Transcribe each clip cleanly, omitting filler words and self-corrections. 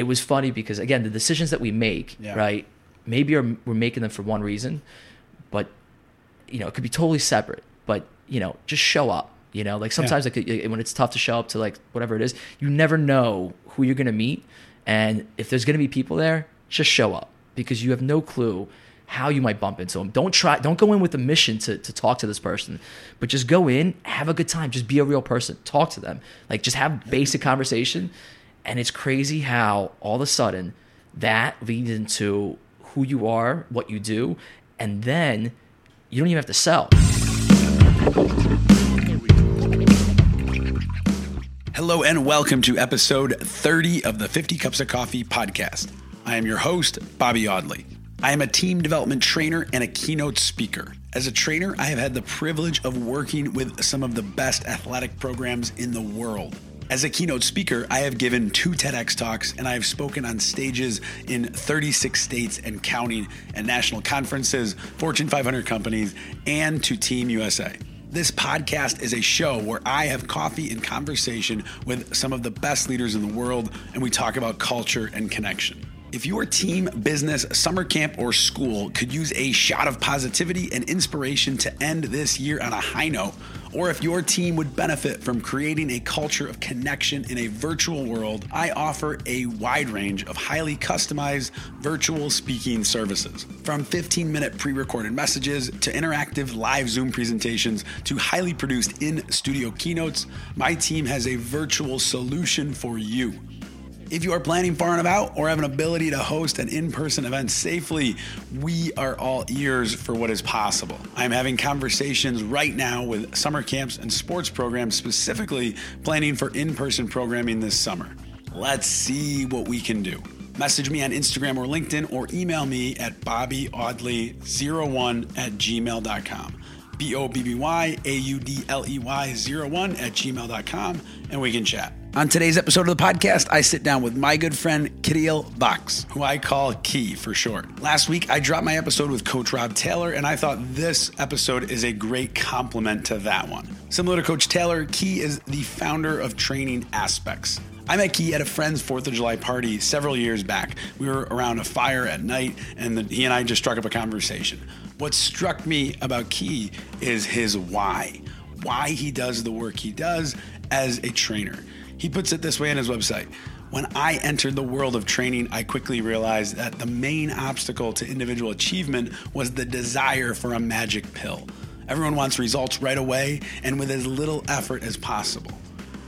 it was funny because, again, the decisions that we make, right, maybe we're making them for one reason, but, you know, it could be totally separate. But, you know, just show up. You know, like sometimes like, when it's tough to show up to like whatever it is, you never know who you're going to meet. And if there's going to be people there, just show up because you have no clue how you might bump into them. Don't go in with a mission to talk to this person, but just go in, have a good time, just be a real person, talk to them, like just have basic conversation. And it's crazy how all of a sudden that leads into who you are, what you do, and then you don't even have to sell. Hello and welcome to episode 30 of the 50 Cups of Coffee podcast. I am your host, Bobby Audley. I am a team development trainer and a keynote speaker. As a trainer, I have had the privilege of working with some of the best athletic programs in the world. As a keynote speaker, I have given 2 TEDx talks and I have spoken on stages in 36 states and counting at national conferences, Fortune 500 companies, and to Team USA. This podcast is a show where I have coffee and conversation with some of the best leaders in the world, and we talk about culture and connection. If your team, business, summer camp, or school could use a shot of positivity and inspiration to end this year on a high note, or if your team would benefit from creating a culture of connection in a virtual world, I offer a wide range of highly customized virtual speaking services. From 15-minute pre-recorded messages to interactive live Zoom presentations to highly produced in-studio keynotes, my team has a virtual solution for you. If you are planning far enough out or have an ability to host an in-person event safely, we are all ears for what is possible. I'm having conversations right now with summer camps and sports programs, specifically planning for in-person programming this summer. Let's see what we can do. Message me on Instagram or LinkedIn or email me at bobbyaudley01@gmail.com. BOBBYAUDLEY01@gmail.com, and we can chat. On today's episode of the podcast, I sit down with my good friend, Kirill Box, who I call Key for short. Last week, I dropped my episode with Coach Rob Taylor, and I thought this episode is a great compliment to that one. Similar to Coach Taylor, Key is the founder of Training Aspects. I met Key at a friend's 4th of July party several years back. We were around a fire at night, and he and I just struck up a conversation. What struck me about Key is his why he does the work he does as a trainer. He puts it this way on his website. When I entered the world of training, I quickly realized that the main obstacle to individual achievement was the desire for a magic pill. Everyone wants results right away and with as little effort as possible.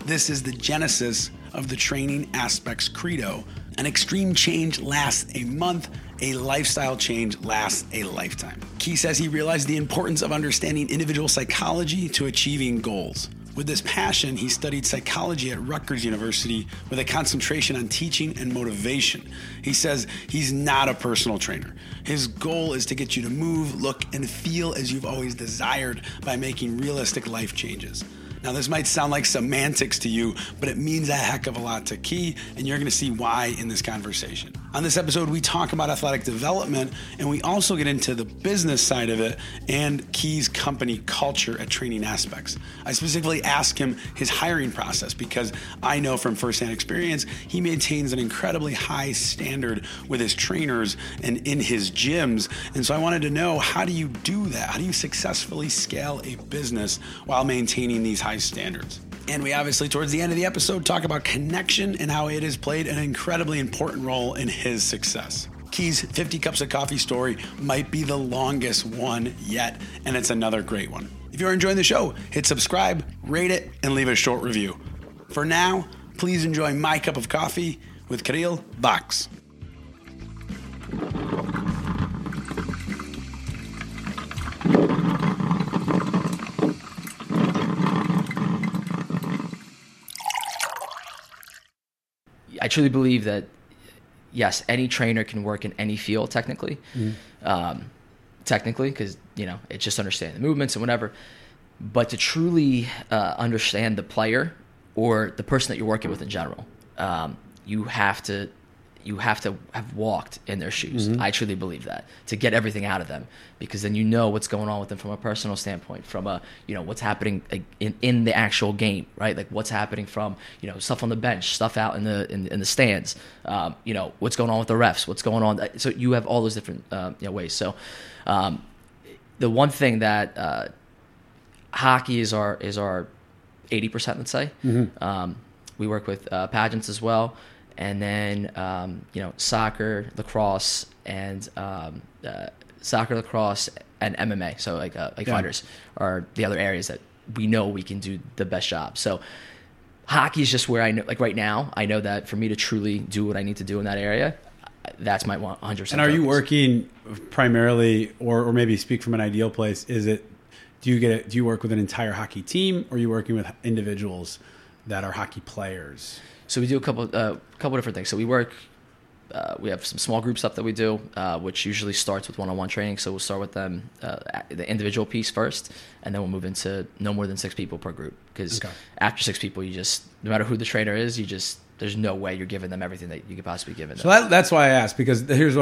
This is the genesis of the Training Aspects credo. An extreme change lasts a month. A lifestyle change lasts a lifetime. Key says he realized the importance of understanding individual psychology to achieving goals. With this passion, he studied psychology at Rutgers University with a concentration on teaching and motivation. He says he's not a personal trainer. His goal is to get you to move, look, and feel as you've always desired by making realistic life changes. Now, this might sound like semantics to you, but it means a heck of a lot to Key, and you're going to see why in this conversation. On this episode, we talk about athletic development, and we also get into the business side of it and Key's company culture at Training Aspects. I specifically asked him his hiring process because I know from firsthand experience, he maintains an incredibly high standard with his trainers and in his gyms. And so I wanted to know, how do you do that? How do you successfully scale a business while maintaining these high standards? And we obviously, towards the end of the episode, talk about connection and how it has played an incredibly important role in his success. Key's 50 Cups of Coffee story might be the longest one yet, and it's another great one. If you're enjoying the show, hit subscribe, rate it, and leave a short review. For now, please enjoy my cup of coffee with Kirill Box. I truly believe that, yes, any trainer can work in any field technically, because, you know, it's just understanding the movements and whatever. But to truly understand the player or the person that you're working with in general, you have to you have to have walked in their shoes. Mm-hmm. I truly believe that, to get everything out of them, because then you know what's going on with them from a personal standpoint, from a, you know, what's happening in the actual game, right? Like what's happening from, you know, stuff on the bench, stuff out in the stands, you know, what's going on with the refs, what's going on. So you have all those different you know, ways. So the one thing that hockey is our 80%, let's say. Mm-hmm. We work with pageants as well. And then, soccer, lacrosse, and MMA. So like fighters are the other areas that we know we can do the best job. So hockey is just where I know, like right now, I know that for me to truly do what I need to do in that area, that's my 100%. And are you working primarily, or maybe speak from an ideal place? Do you work with an entire hockey team, or are you working with individuals that are hockey players? So we do a couple different things. So we work, we have some small group stuff that we do, which usually starts with one-on-one training. So we'll start with them, the individual piece first, and then we'll move into no more than 6 people per group. Because after 6 people, you just, no matter who the trainer is, there's no way you're giving them everything that you could possibly give them. So that's why I asked, because here's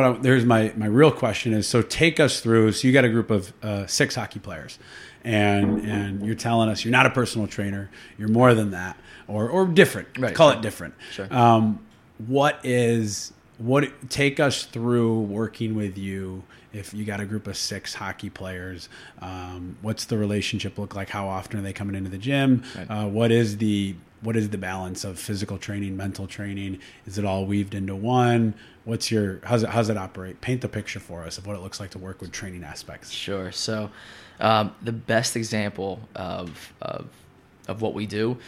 my real question is, so take us through, so you got a group of 6 hockey players. And you're telling us you're not a personal trainer. You're more than that, or different. Right. Call it different. Sure. Take us through working with you. If you got a group of 6 hockey players, what's the relationship look like? How often are they coming into the gym? Right. What is the balance of physical training, mental training? Is it all weaved into one? How's it operate? Paint the picture for us of what it looks like to work with Training Aspects. Sure. So the best example of what we do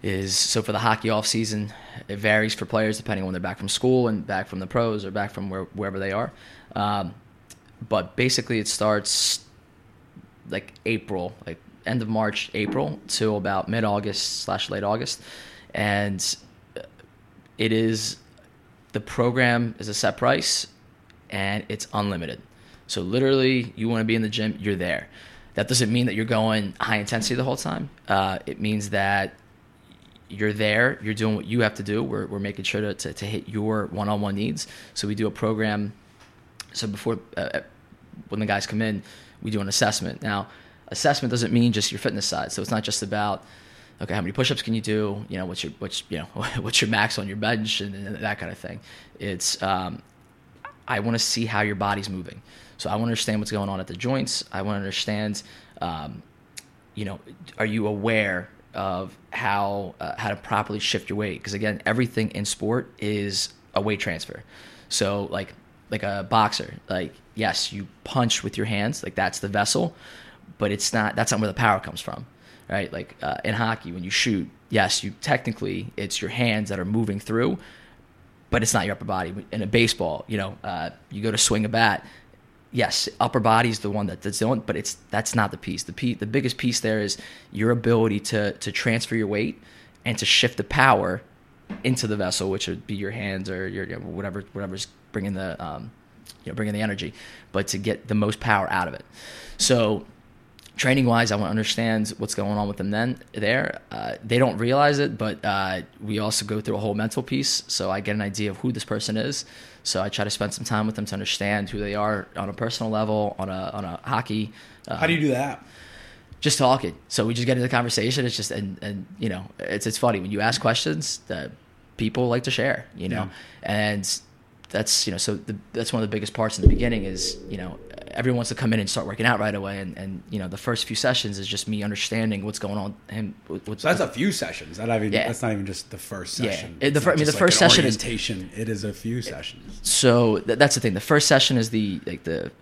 is, so for the hockey off season, it varies for players depending on when they're back from school and back from the pros or back from wherever they are. But basically it starts like April, like end of March, April, to about mid-August / late August. And it is, the program is a set price and it's unlimited. So literally, you want to be in the gym, you're there. That doesn't mean that you're going high intensity the whole time. It means that you're there, you're doing what you have to do. We're making sure to hit your one-on-one needs. So we do a program. So before, when the guys come in, we do an assessment. Now, assessment doesn't mean just your fitness side. So it's not just about, okay, how many push-ups can you do? You know, what's your max on your bench and that kind of thing. It's I want to see how your body's moving. So I want to understand what's going on at the joints. I want to understand, are you aware of how to properly shift your weight? Because again, everything in sport is a weight transfer. So like a boxer, like yes, you punch with your hands, like that's the vessel, but that's not where the power comes from, right? Like in hockey, when you shoot, yes, you technically it's your hands that are moving through, but it's not your upper body. In a baseball, you go to swing a bat. Yes, upper body is the one that's doing, but that's not the piece. The biggest piece there is your ability to transfer your weight and to shift the power into the vessel, which would be your hands or your whatever's bringing the bringing the energy, but to get the most power out of it. So training wise, I want to understand what's going on with them. Then there, they don't realize it, but we also go through a whole mental piece. So I get an idea of who this person is. So I try to spend some time with them to understand who they are on a personal level, on a hockey. How do you do that? Just talking. So we just get into the conversation. It's just it's funny when you ask questions that people like to share. And that's that's one of the biggest parts in the beginning is everyone wants to come in and start working out right away, and the first few sessions is just me understanding what's going on. So that's a few sessions. That's not even just the first session. Yeah, It is a few sessions. So that's the thing. The first session is the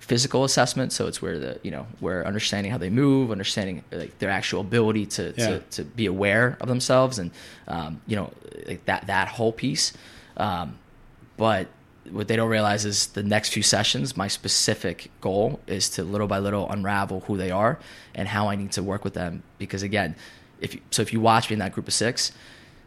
physical assessment. So it's where we're understanding how they move, understanding like their actual ability to be aware of themselves, and like that whole piece, but. What they don't realize is the next few sessions, my specific goal is to little by little unravel who they are and how I need to work with them. Because again, if you watch me in that group of 6,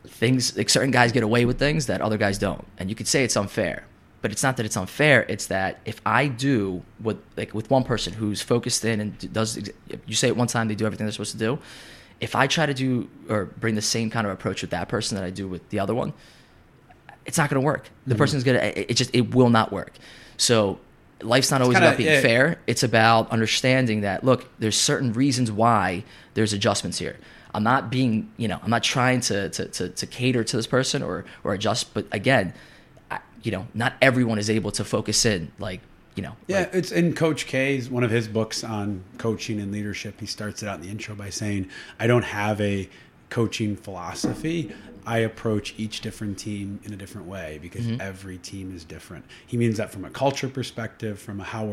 things like certain guys get away with things that other guys don't. And you could say it's unfair, but it's not that it's unfair. It's that if I do what, like with one person who's focused in and does, if you say it one time, they do everything they're supposed to do. If I try to do or bring the same kind of approach with that person that I do with the other one, it's not going to work. The person's going to, it will not work. So life's not always about being fair. It's about understanding that, look, there's certain reasons why there's adjustments here. I'm not being, I'm not trying to cater to this person or adjust. But again, not everyone is able to focus in it's in Coach K's, one of his books on coaching and leadership. He starts it out in the intro by saying, I don't have a coaching philosophy. I approach each different team in a different way because every team is different. He means that from a culture perspective, from how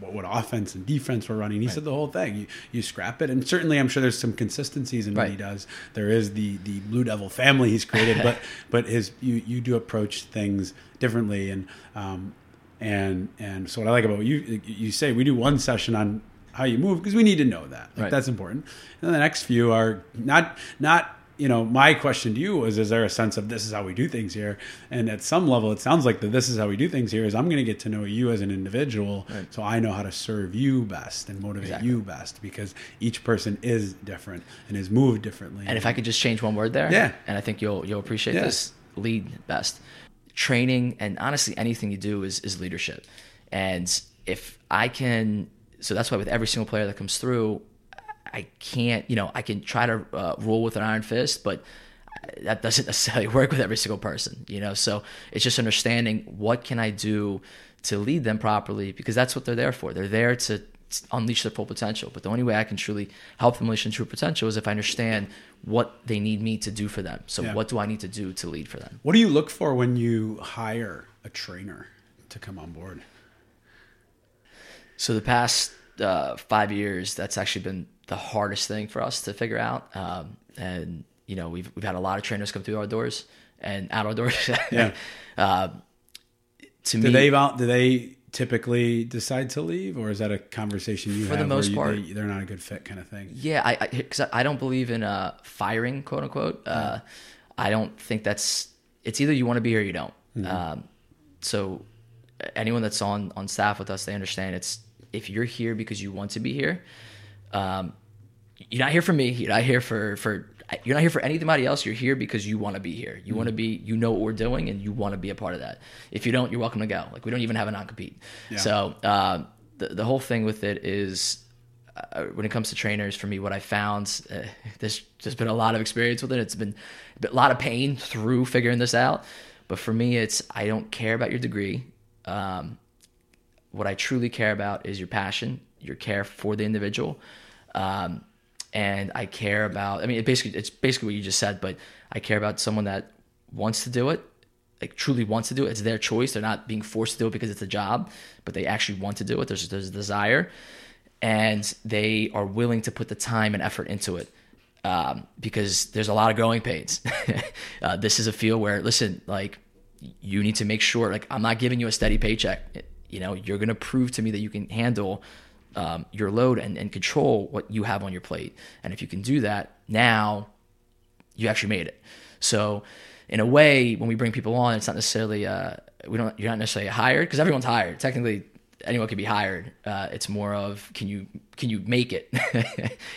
what offense and defense we're running. He said the whole thing. You scrap it. And certainly I'm sure there's some consistencies in what he does. There is the Blue Devil family he's created, but you do approach things differently. And so what I like about what you say, we do one session on how you move because we need to know that. That's important. And then the next few are not my question to you was, is there a sense of this is how we do things here? And at some level, it sounds like that this is how we do things here is I'm going to get to know you as an individual. So I know how to serve you best and motivate you best because each person is different and is moved differently. And if I could just change one word there, and I think you'll appreciate this, lead best. Training and honestly anything you do is leadership. And if I can, so that's why with every single player that comes through, I can't, I can try to rule with an iron fist, but that doesn't necessarily work with every single person, So it's just understanding what can I do to lead them properly because that's what they're there for. They're there to unleash their full potential. But the only way I can truly help them unleash their true potential is if I understand what they need me to do for them. So what do I need to do to lead for them? What do you look for when you hire a trainer to come on board? So the past 5 years, that's actually been the hardest thing for us to figure out. We've had a lot of trainers come through our doors and out our doors. Do they typically decide to leave, or is that a conversation you have? For the most part, they're not a good fit kind of thing. Yeah, because I don't believe in firing, quote unquote. I don't think it's either you want to be or you don't. So anyone that's on staff with us, they understand it's if you're here because you want to be here. You're not here for me. You're not here you're not here for anybody else. You're here because you want to be here. You want to be, what we're doing and you want to be a part of that. If you don't, you're welcome to go. Like we don't even have a non-compete. Yeah. So, the whole thing with it is when it comes to trainers, for me, what I found, there's just been a lot of experience with it. It's been a lot of pain through figuring this out. But for me, it's, I don't care about your degree. What I truly care about is your passion, your care for the individual. And I care about, it's basically what you just said, but I care about someone that wants to do it, like truly wants to do it. It's their choice. They're not being forced to do it because it's a job, but they actually want to do it. There's a desire and they are willing to put the time and effort into it. Because there's a lot of growing pains. This is a field where, listen, you need to make sure, I'm not giving you a steady paycheck. You're going to prove to me that you can handle your load and control what you have on your plate. And if you can do that, now you actually made it. So in a way, when we bring people on, it's not necessarily, you're not necessarily hired because everyone's hired. Technically anyone could be hired. It's more of, can you make it?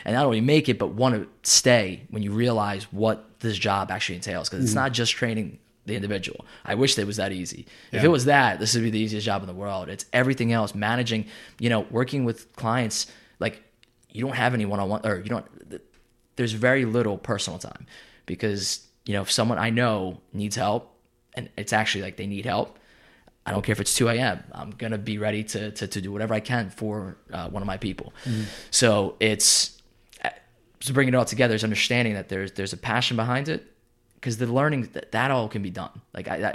And not only make it, but want to stay when you realize what this job actually entails. Cause it's not just training the individual. I wish it was that easy. Yeah. If it was that, this would be the easiest job in the world. It's everything else, managing, working with clients, you don't have any one-on-one or there's very little personal time because, if someone I know needs help and it's actually they need help, I don't care if it's 2 a.m. I'm going to be ready to do whatever I can for one of my people. So it's, to bring it all together is understanding that there's a passion behind it. Because the learning, that all can be done.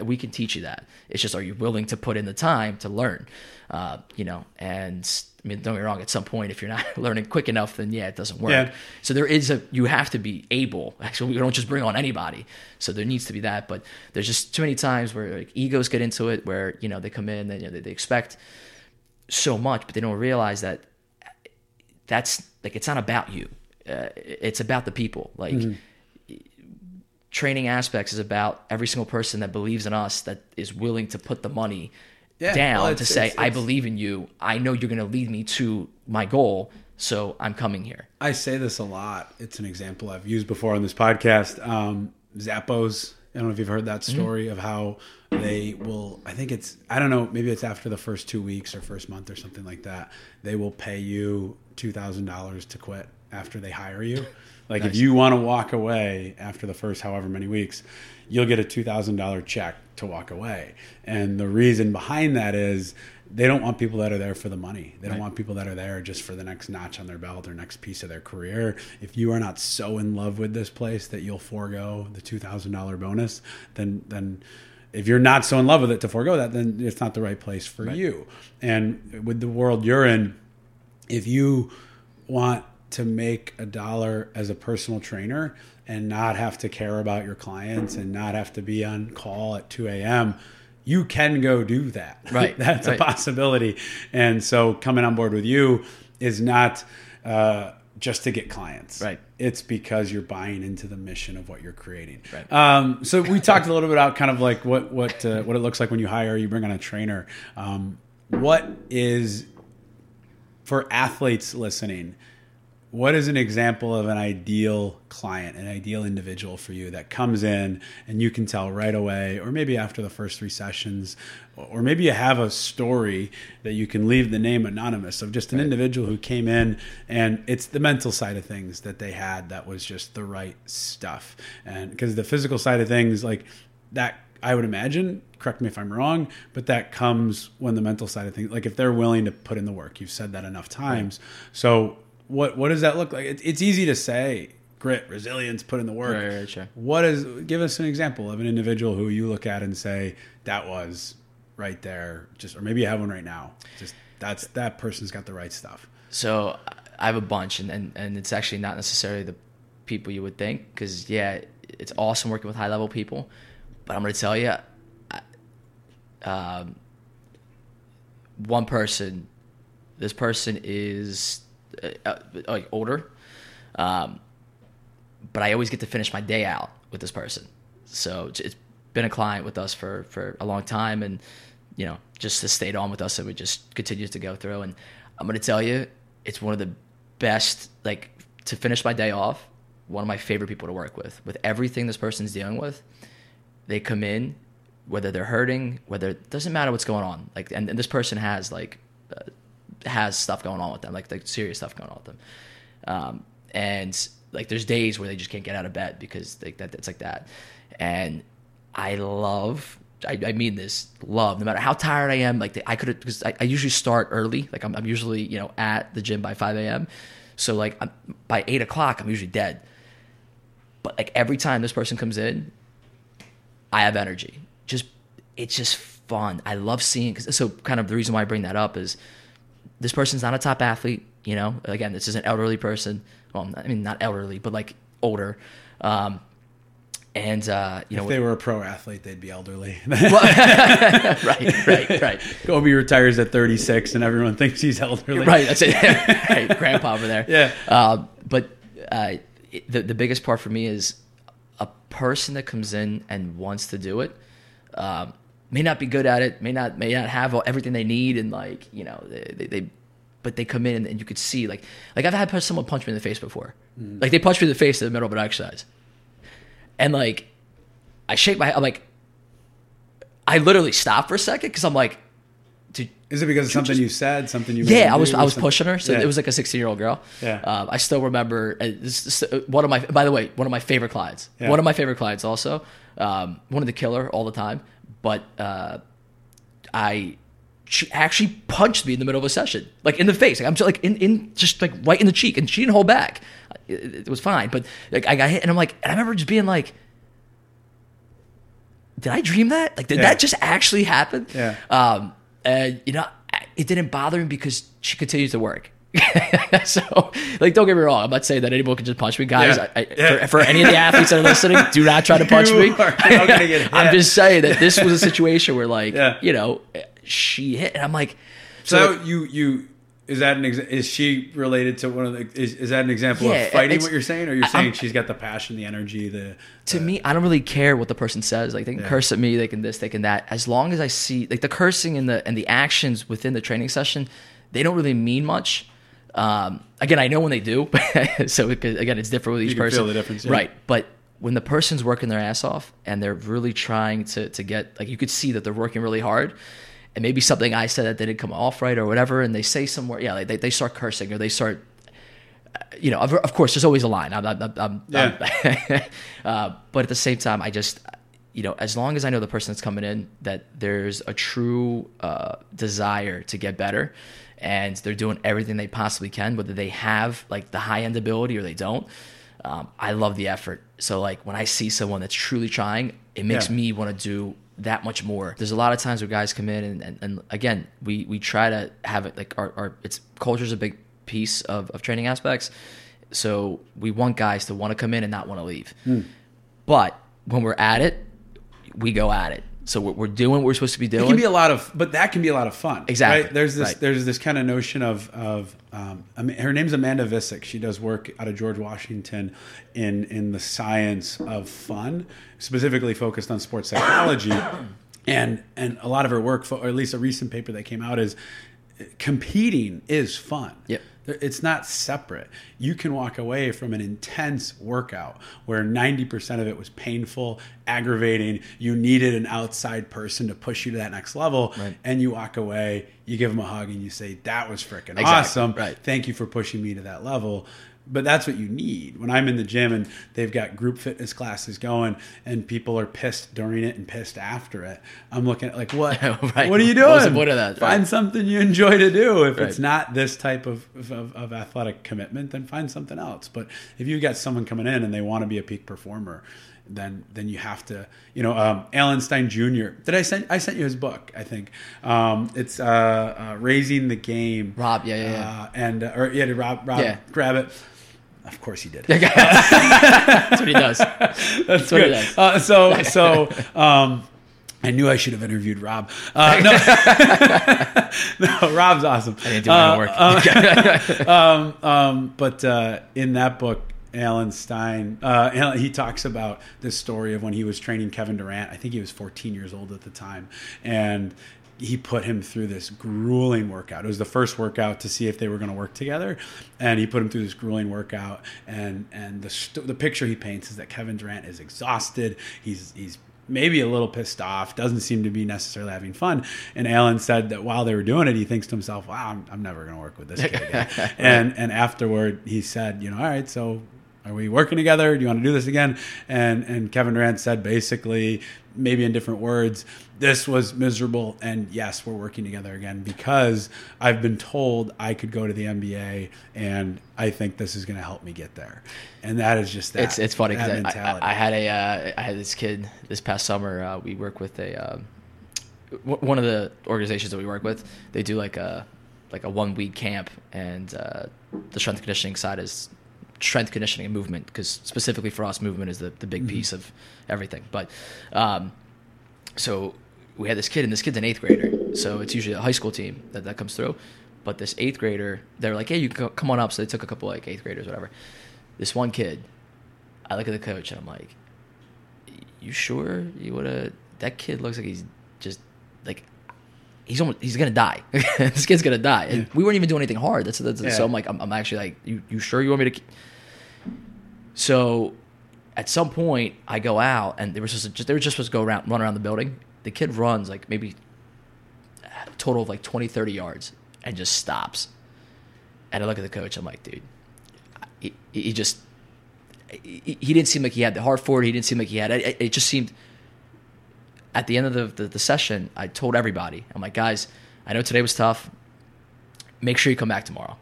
We can teach you that. It's just, are you willing to put in the time to learn? And don't get me wrong, at some point, if you're not learning quick enough, then it doesn't work. Yeah. So you have to be able. Actually, we don't just bring on anybody. So there needs to be that. But there's just too many times where egos get into it, where, they come in and they expect so much, but they don't realize that it's not about you. It's about the people. Training Aspects is about every single person that believes in us, that is willing to put the money down to say, I believe in you. I know you're going to lead me to my goal. So I'm coming here. I say this a lot. It's an example I've used before on this podcast. Zappos. I don't know if you've heard that story of how they will, I think it's, I don't know, maybe it's after the first 2 weeks or first month or something like that. They will pay you $2,000 to quit after they hire you. Like if you want to walk away after the first however many weeks, you'll get a $2,000 check to walk away. And the reason behind that is they don't want people that are there for the money. They don't want people that are there just for the next notch on their belt or next piece of their career. If you are not so in love with this place that you'll forego the $2,000 bonus, then if you're not so in love with it to forego that, then it's not the right place for you. And with the world you're in, if you want to make a dollar as a personal trainer and not have to care about your clients and not have to be on call at 2 a.m., you can go do that. Right. That's a possibility. And so coming on board with you is not just to get clients. Right. It's because you're buying into the mission of what you're creating. Right. So we talked a little bit about kind of like what it looks like when you hire, you bring on a trainer. What is, for athletes listening, what is an example of an ideal client, an ideal individual for you that comes in and you can tell right away, or maybe after the first three sessions, or maybe you have a story that you can leave the name anonymous of just an individual who came in and it's the mental side of things that they had that was just the right stuff. And because the physical side of things, like that, I would imagine, correct me if I'm wrong, but that comes when the mental side of things, like if they're willing to put in the work, you've said that enough times. So What does that look like? It's easy to say grit, resilience, put in the work. Right, sure. Give us an example of an individual who you look at and say that was right there, just, or maybe you have one right now. Just that person's got the right stuff. So I have a bunch, and it's actually not necessarily the people you would think, because it's awesome working with high level people, but I'm going to tell you, one person. This person is older, but I always get to finish my day out with this person. So it's been a client with us for a long time, and just has stayed on with us, and we just continue to go through. And I'm going to tell you, it's one of the best, like, to finish my day off, one of my favorite people to work with everything this person's dealing with. They come in, whether they're hurting, whether it doesn't matter what's going on, like, and this person has like has stuff going on with them, like serious stuff going on with them, and like there's days where they just can't get out of bed because it's like that. And I love, I mean this, love, no matter how tired I am, like I could have, because I usually start early, like I'm usually at the gym by 5 a.m. so like by 8 o'clock I'm usually dead, but like every time this person comes in, I have energy. It's just fun. I love seeing, so kind of the reason why I bring that up is this person's not a top athlete, Again, this is an elderly person. Well, I mean, not elderly, but like older. If they were a pro athlete, they'd be elderly. Right. Kobe retires at 36, and everyone thinks he's elderly. Right, that's it. Right, grandpa over there. Yeah. But the biggest part for me is a person that comes in and wants to do it. May not be good at it, may not have everything they need, and but they come in and you could see like I've had someone punch me in the face before. Like they punched me in the face in the middle of an exercise, and like I shake my head. I'm like, I literally stop for a second because I'm like, is it because of something you said, something you? Yeah, I was pushing her, so it was like a 16-year-old girl. Yeah, I still remember one of my favorite clients. Yeah. One of my favorite clients also. Wanted to kill her all the time. But she actually punched me in the middle of a session, like in the face. Like I'm just like in just like right in the cheek, and she didn't hold back. It was fine, but like I got hit, and I'm like, and I remember just being like, "Did I dream that? Like, did that just actually happen?" Yeah. And it didn't bother me because she continues to work. So, like, don't get me wrong. I'm not saying that anyone can just punch me, guys. Yeah. For any of the athletes that are listening, do not try to punch me. I'm just saying that this was a situation where, like, she hit, and I'm like, so you is she related to one of the? Is that an example of fighting what you're saying, or you're saying she's got the passion, the energy, the? To me, I don't really care what the person says. Like, they can curse at me, they can this, they can that. As long as I see like the cursing and the actions within the training session, they don't really mean much. Again, I know when they do, so again, it's different with each person. You can feel the difference, yeah. Right? But when the person's working their ass off and they're really trying to get, like, you could see that they're working really hard, and maybe something I said that didn't come off right or whatever, and they say somewhere, they start cursing or they start, of course, there's always a line. But at the same time, I just, as long as I know the person that's coming in, that there's a true desire to get better, and they're doing everything they possibly can, whether they have like the high end ability or they don't. I love the effort. So like when I see someone that's truly trying, it makes me want to do that much more. There's a lot of times where guys come in and again, we try to have it like it's culture's a big piece of Training Aspects. So we want guys to want to come in and not want to leave. But when we're at it, we go at it. So we're doing what we're supposed to be doing. That can be a lot of fun. Exactly. Right? There's this kind of notion of her name's Amanda Visek. She does work out of George Washington in the science of fun, specifically focused on sports psychology. and a lot of her work, or at least a recent paper that came out, is competing is fun. Yep. It's not separate. You can walk away from an intense workout where 90% of it was painful, aggravating. You needed an outside person to push you to that next level. Right. And you walk away, you give them a hug, and you say, that was freaking awesome. Right. Thank you for pushing me to that level. But that's what you need. When I'm in the gym and they've got group fitness classes going and people are pissed during it and pissed after it, I'm looking at like, what? Right. What are you doing? What's the point of that? Find something you enjoy to do. If it's not this type of athletic commitment, then find something else. But if you've got someone coming in and they want to be a peak performer, then you have to, Alan Stein Jr. I sent you his book, I think. It's Raising the Game. Rob, did Rob grab it? Of course he did. That's what he does. That's what he does. I knew I should have interviewed Rob. No, Rob's awesome. I didn't do my work. But in that book, Alan Stein, he talks about this story of when he was training Kevin Durant. I think he was 14 years old at the time. And he put him through this grueling workout. It was the first workout to see if they were going to work together. And he put him through this grueling workout. And the picture he paints is that Kevin Durant is exhausted. He's maybe a little pissed off, doesn't seem to be necessarily having fun. And Alan said that while they were doing it, he thinks to himself, wow, I'm never going to work with this kid again. And afterward, he said, all right, so are we working together? Do you want to do this again? And Kevin Durant said basically, maybe in different words, this was miserable, and yes, we're working together again because I've been told I could go to the NBA, and I think this is going to help me get there. And that is just that. It's funny because I had this kid this past summer. We work with one of the organizations that we work with. They do like a 1 week camp, and the strength conditioning side is strength conditioning and movement, because specifically for us, movement is the big piece of everything. But so we had this kid, and this kid's an eighth grader, so it's usually a high school team that comes through. But this eighth grader, they're like, hey, you can come on up. So they took a couple like eighth graders, whatever. This one kid, I look at the coach and I'm like, you sure you woulda? That kid looks like he's just like, he's gonna die. This kid's gonna die. And we weren't even doing anything hard. So I'm like, I'm actually like, you sure you want me to? So at some point I go out, and they were just supposed to run around the building. The kid runs like maybe a total of like 20, 30 yards and just stops. And I look at the coach. I'm like, dude, he didn't seem like he had the heart for it. He didn't seem like he had it. It just seemed. At the end of the session, I told everybody, I'm like, guys, I know today was tough. Make sure you come back tomorrow.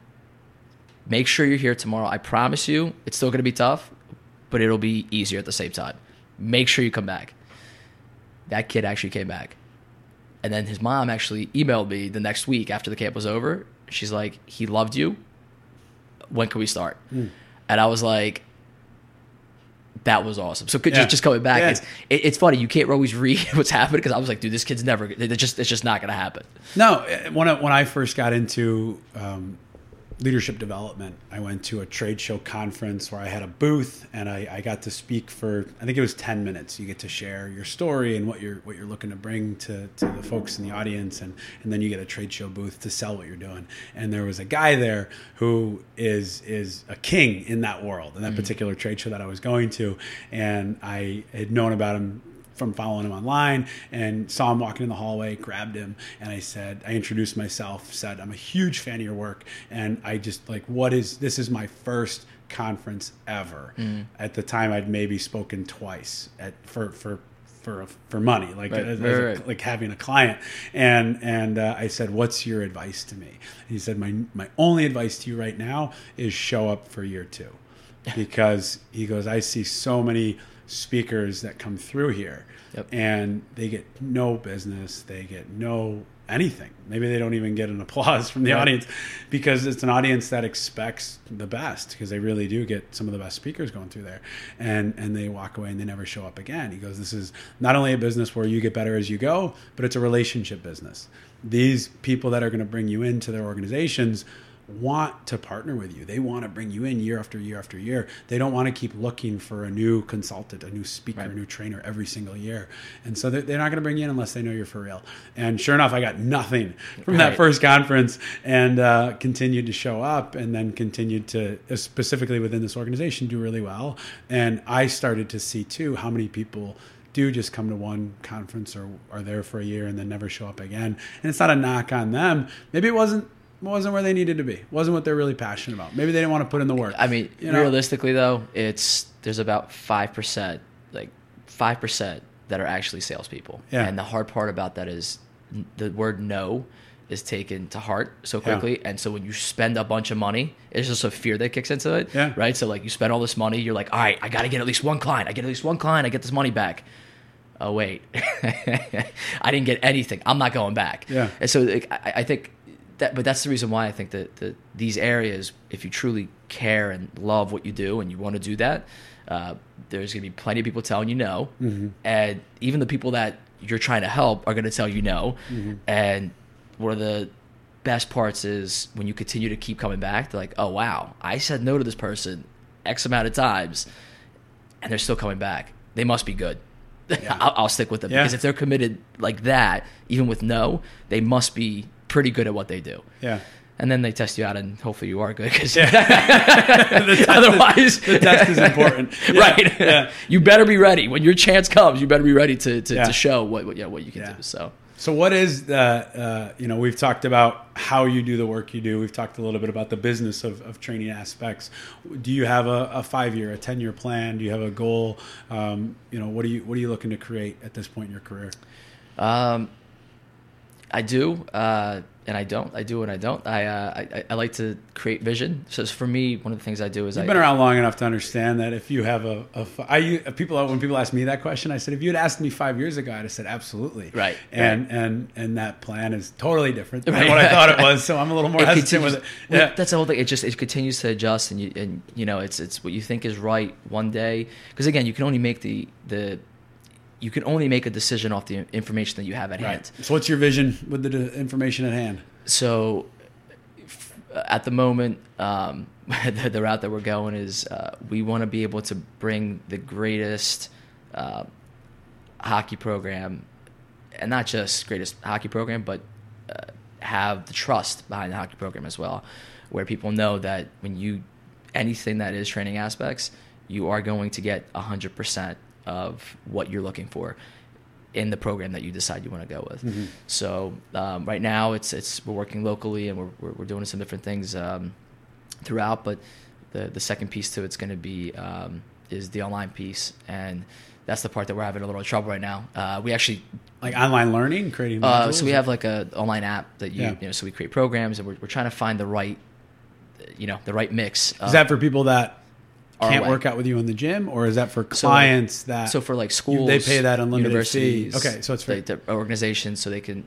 Make sure you're here tomorrow. I promise you it's still going to be tough, but it'll be easier at the same time. Make sure you come back. That kid actually came back. And then his mom actually emailed me the next week after the camp was over. She's like, he loved you. When can we start? And I was like, that was awesome. So just coming back, it's funny. You can't always read what's happening, because I was like, dude, this kid's never. It's just not going to happen. No, when I first got into leadership development. I went to a trade show conference where I had a booth and I got to speak for, I think it was 10 minutes. You get to share your story and what you're looking to bring to the folks in the audience. And then you get a trade show booth to sell what you're doing. And there was a guy there who is a king in that world, in that mm-hmm. particular trade show that I was going to. And I had known about him from following him online and saw him walking in the hallway, grabbed him. And I said, I introduced myself, said, I'm a huge fan of your work. And I just like, this is my first conference ever. Mm. At the time I'd maybe spoken twice for money, like right, as like having a client. And I said, what's your advice to me? And he said, my only advice to you right now is show up for year two. Because he goes, I see so many speakers that come through here yep. and they get no business, they get no anything. Maybe they don't even get an applause from the right. audience, because it's an audience that expects the best, because they really do get some of the best speakers going through there, and they walk away and they never show up again. He goes, this is not only a business where you get better as you go, but it's a relationship business. These people that are going to bring you into their organizations want to partner with you. They want to bring you in year after year after year. They don't want to keep looking for a new consultant, a new speaker, right. a new trainer every single year. And so they're not going to bring you in unless they know you're for real. And sure enough, I got nothing from right. that first conference, and continued to show up, and then continued to, specifically within this organization, do really well. And I started to see too how many people do just come to one conference or are there for a year and then never show up again. And it's not a knock on them. Maybe it wasn't where they needed to be. It wasn't what they're really passionate about. Maybe they didn't want to put in the work. I mean, realistically though, there's about 5%, like 5% that are actually salespeople. Yeah. And the hard part about that is the word no is taken to heart so quickly. Yeah. And so when you spend a bunch of money, it's just a fear that kicks into it. Yeah. Right. So like you spend all this money, you're like, all right, I got to get at least one client. I get at least one client. I get this money back. Oh wait, I didn't get anything. I'm not going back. Yeah. And so like, I think, but that's the reason why I think that these areas, if you truly care and love what you do and you want to do that, there's going to be plenty of people telling you no. Mm-hmm. And even the people that you're trying to help are going to tell you no. Mm-hmm. And one of the best parts is when you continue to keep coming back, they're like, oh, wow, I said no to this person X amount of times, and they're still coming back. They must be good. Yeah. I'll stick with them. Yeah. Because if they're committed like that, even with no, they must be pretty good at what they do. Yeah. And then they test you out, and hopefully you are good, because yeah. Otherwise the test is important. Yeah. Right. Yeah. You better be ready. When your chance comes, you better be ready to show what you can do. So what is the we've talked about how you do the work you do. We've talked a little bit about the business of Training Aspects. Do you have a 5-year, a 10-year plan? Do you have a goal? What are you looking to create at this point in your career? I do, and I don't. I do and I don't. I like to create vision. So for me, one of the things I do is You've been around long enough to understand that if you have when people ask me that question, I said, if you had asked me 5 years ago, I'd have said, absolutely. Right. And that plan is totally different than what I thought it was. So I'm a little more hesitant with it. Yeah. Well, that's the whole thing. It continues to adjust, and it's what you think is right one day. Because again, you can only make you can only make a decision off the information that you have at hand. So what's your vision with the information at hand? So at the moment, the route that we're going is we want to be able to bring the greatest hockey program, and not just greatest hockey program, but have the trust behind the hockey program as well, where people know that when you anything that is Training Aspects, you are going to get 100% of what you're looking for in the program that you decide you want to go with. Mm-hmm. So right now we're working locally, and we're doing some different things throughout. But the second piece to it's going to be is the online piece, and that's the part that we're having a little trouble right now. We actually like online learning, creating. So we have like a online app that so we create programs, and we're trying to find the right mix. Is that for people that can't work out with you in the gym, or is that for clients for like schools, they pay that unlimited universities, fee? Okay, so it's for organizations, so they can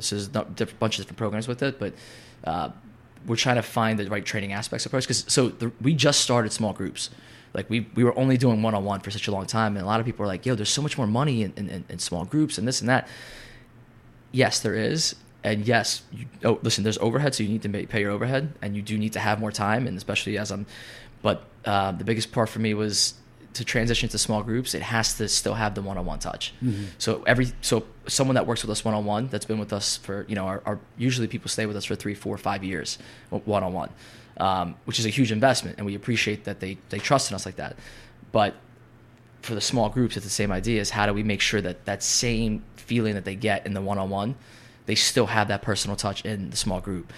so there's a bunch of different programs with it, but we're trying to find the right Training Aspects approach, because we just started small groups. Like we were only doing one-on-one for such a long time, and a lot of people are like, yo, there's so much more money in small groups and this and that. Yes, there is. And yes, listen, there's overhead, so you need to pay your overhead, and you do need to have more time, and especially as I'm. But the biggest part for me was to transition to small groups. It has to still have the one-on-one touch. Mm-hmm. So someone that works with us one-on-one, that's been with us for usually people stay with us for 3, 4, 5 years one-on-one, which is a huge investment, and we appreciate that they trust in us like that. But for the small groups, it's the same idea: is how do we make sure that same feeling that they get in the one-on-one, they still have that personal touch in the small group.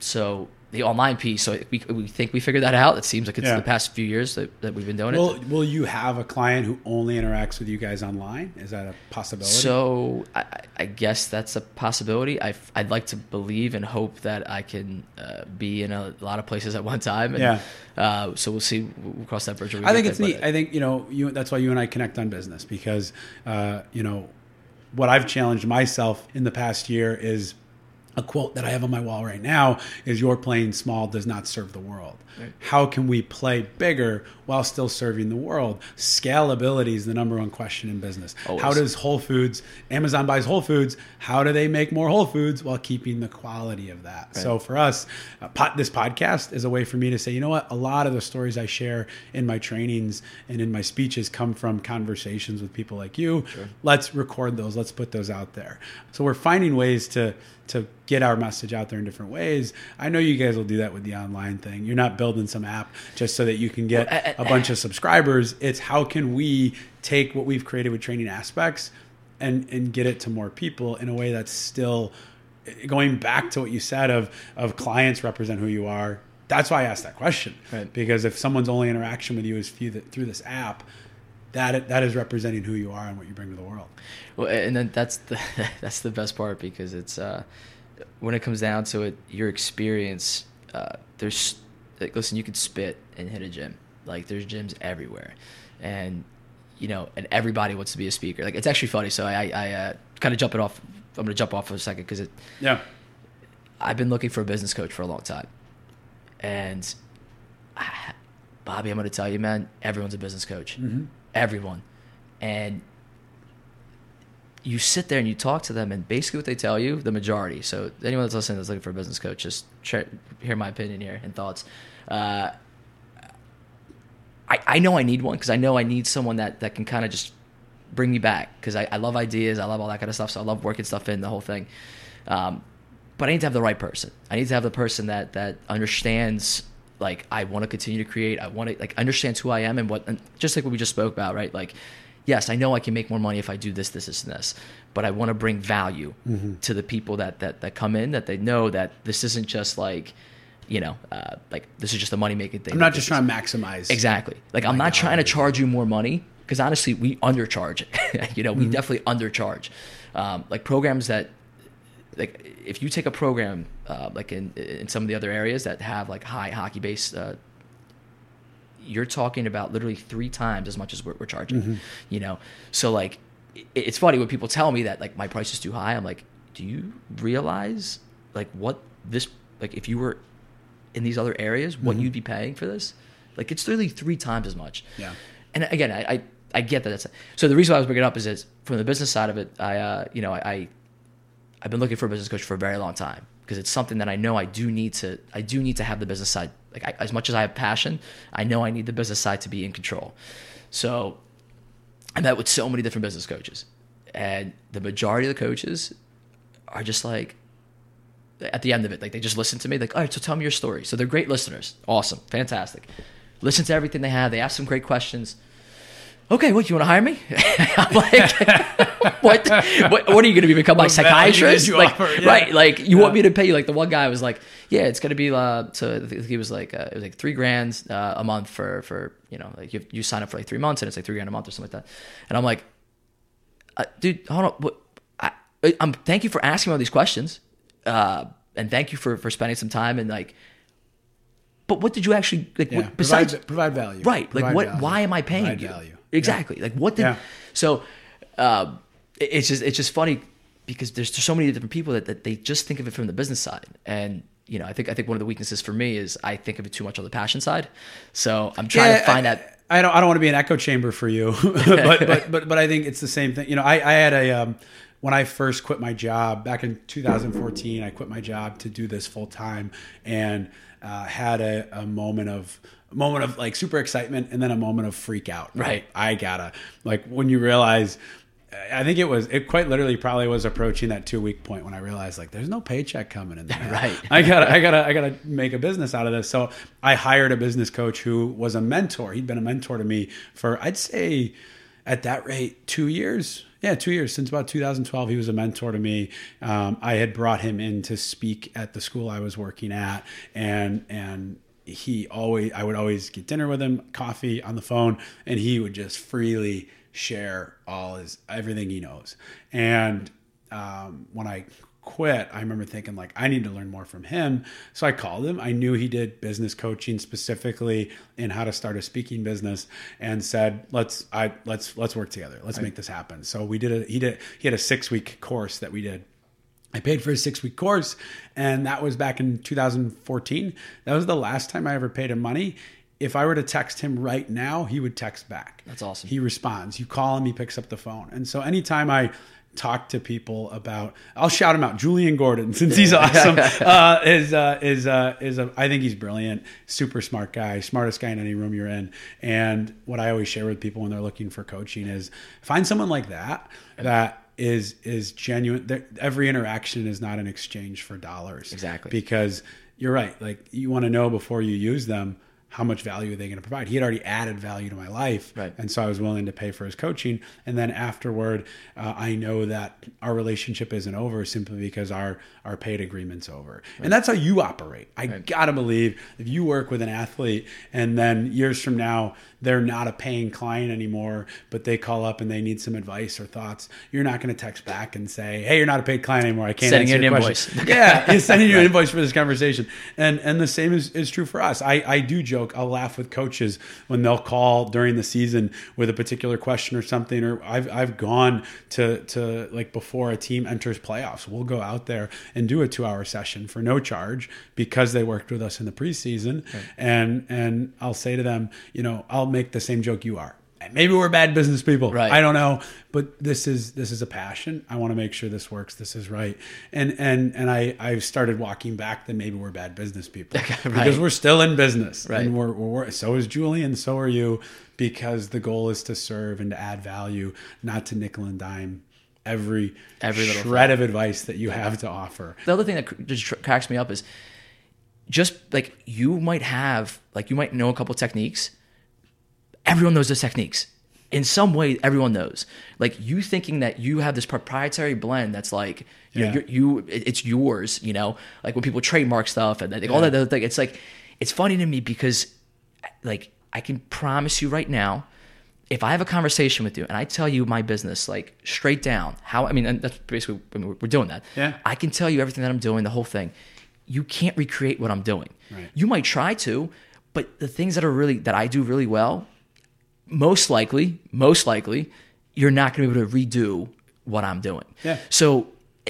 So the online piece, so we think we figured that out. It seems like it's the past few years that we've been doing it. Will you have a client who only interacts with you guys online? Is that a possibility? So I guess that's a possibility. I'd like to believe and hope that I can be in a lot of places at one time. And, so we'll see. We'll cross that bridge. I think it's neat. I think, that's why you and I connect on business, because, what I've challenged myself in the past year is a quote that I have on my wall right now is, "Your playing small does not serve the world." Right. How can we play bigger while still serving the world? Scalability is the number one question in business. Always. How does Whole Foods, Amazon buys Whole Foods, how do they make more Whole Foods while keeping the quality of that? Right. So for us, this podcast is a way for me to say, you know what? A lot of the stories I share in my trainings and in my speeches come from conversations with people like you. Sure. Let's record those. Let's put those out there. So we're finding ways to get our message out there in different ways. I know you guys will do that with the online thing. You're not building some app just so that you can get a bunch of subscribers. It's how can we take what we've created with Training Aspects and get it to more people in a way that's still going back to what you said of clients represent who you are. That's why I asked that question. Right. Because if someone's only interaction with you is through this app, that is representing who you are and what you bring to the world. Well, and then that's the best part, because it's when it comes down to it, your experience. There's listen, you could spit and hit a gym. Like, there's gyms everywhere, and everybody wants to be a speaker. Like, it's actually funny. So I kind of jump it off. I'm gonna jump off for a second because I've been looking for a business coach for a long time, and Bobby, I'm gonna tell you, man, everyone's a business coach. Mm-hmm. Everyone. And you sit there and you talk to them, and basically what they tell you, the majority. So anyone that's listening that's looking for a business coach, just hear my opinion here and thoughts. I know I need one, because I know I need someone that can kind of just bring me back, because I love ideas. I love all that kind of stuff. So I love working stuff in, the whole thing. But I need to have the right person. I need to have the person that understands, like, I want to continue to create. I want to, like, understands who I am and just like what we just spoke about, right? Like, yes, I know I can make more money if I do this, this, this, and this, but I want to bring value to the people that come in, that they know that this isn't just like, like, this is just a money-making thing. I'm not just trying to maximize. Exactly. Like, I'm not trying to charge you more money, because honestly, we undercharge. We definitely undercharge. Like, programs that, like, if you take a program like in some of the other areas that have like high hockey base, you're talking about literally 3 times as much as we're charging. Mm-hmm. So like, it's funny when people tell me that like my price is too high. I'm like, do you realize like what this, like if you were in these other areas, what you'd be paying for this? Like, it's literally 3 times as much. Yeah. And again, I get that. So the reason why I was bringing it up is from the business side of it. I've been looking for a business coach for a very long time, because it's something that I know I do need to have the business side. Like, as much as I have passion, I know I need the business side to be in control. So I met with so many different business coaches, and the majority of the coaches are just like, at the end of it, like, they just listen to me, like, all right, so tell me your story. So they're great listeners. Awesome. Fantastic. Listen to everything they have. They ask some great questions. Okay, what, you want to hire me? I'm like, what are you going to become, like, psychiatrist? You like, offer, yeah. Right, like, you want me to pay you? Like, the one guy was like, yeah, it's going to be, so he was like, it was like $3,000 a month for like, you sign up for like 3 months, and it's like $3,000 a month or something like that. And I'm like, dude, hold on. What, I'm thank you for asking all these questions, and thank you for spending some time, and like, but what did you actually, like, what, besides provide value, right? Provide, like, what value. Why am I paying provide you? Value. Exactly. Like, what did so it's just funny, because there's so many different people that they just think of it from the business side. And I think one of the weaknesses for me is I think of it too much on the passion side. So I'm trying to find that. I don't want to be an echo chamber for you, but I think it's the same thing. I had a when I first quit my job back in 2014, I quit my job to do this full time, and had a moment of like super excitement, and then a moment of freak out. Right. I gotta, like, when you realize, I think it quite literally probably was approaching that 2-week point when I realized, like, there's no paycheck coming in there. Right. I gotta make a business out of this. So I hired a business coach who was a mentor. He'd been a mentor to me for, I'd say at that rate, 2 years. Yeah, 2 years. Since about 2012, he was a mentor to me. I had brought him in to speak at the school I was working at, and I would always get dinner with him, coffee, on the phone, and he would just freely share everything he knows. And when I quit, I remember thinking, like, I need to learn more from him. So I called him. I knew he did business coaching, specifically in how to start a speaking business, and said, let's work together. Let's make this happen. So we did he had a 6-week course that we did. I paid for a 6-week course, and that was back in 2014. That was the last time I ever paid him money. If I were to text him right now, he would text back. That's awesome. He responds. You call him, he picks up the phone. And so anytime I talk to people about, I'll shout him out, Julian Gordon, since he's awesome. I think he's brilliant, super smart guy, smartest guy in any room you're in. And what I always share with people when they're looking for coaching is find someone like that is genuine. Every interaction is not an exchange for dollars. Exactly. Because you're right. Like, you want to know before you use them, how much value are they going to provide? He had already added value to my life. Right. And so I was willing to pay for his coaching. And then afterward, I know that our relationship isn't over simply because our paid agreement's over. Right. And that's how you operate. I got to believe if you work with an athlete and then years from now, they're not a paying client anymore, but they call up and they need some advice or thoughts, you're not going to text back and say, hey, you're not a paid client anymore. I can't answer your question. Yeah, he's sending you an invoice for this conversation. And the same is true for us. I do joke. I'll laugh with coaches when they'll call during the season with a particular question or something. Or I've gone to like, before a team enters playoffs, we'll go out there and do a 2-hour session for no charge because they worked with us in the preseason. Right. And I'll say to them, you know, I'll make the same joke you are. Maybe we're bad business people. Right. I don't know, but this is a passion. I want to make sure this works. This is right. And I've started walking back that maybe we're bad business people. Right. Because we're still in business. Right. And we're so is Julian, so are you, because the goal is to serve and to add value, not to nickel and dime every little shred of advice that you have to offer. The other thing that just cracks me up is just like, you might know a couple techniques. Everyone knows those techniques. In some way, everyone knows. Like, you thinking that you have this proprietary blend that's like, it's yours, you know? Like, when people trademark stuff and all that other thing, it's like, it's funny to me because, like, I can promise you right now, if I have a conversation with you and I tell you my business, like, straight down, and that's basically, we're doing that. Yeah. I can tell you everything that I'm doing, the whole thing. You can't recreate what I'm doing. Right. You might try to, but the things that I do really well, most likely, you're not going to be able to redo what I'm doing. Yeah. So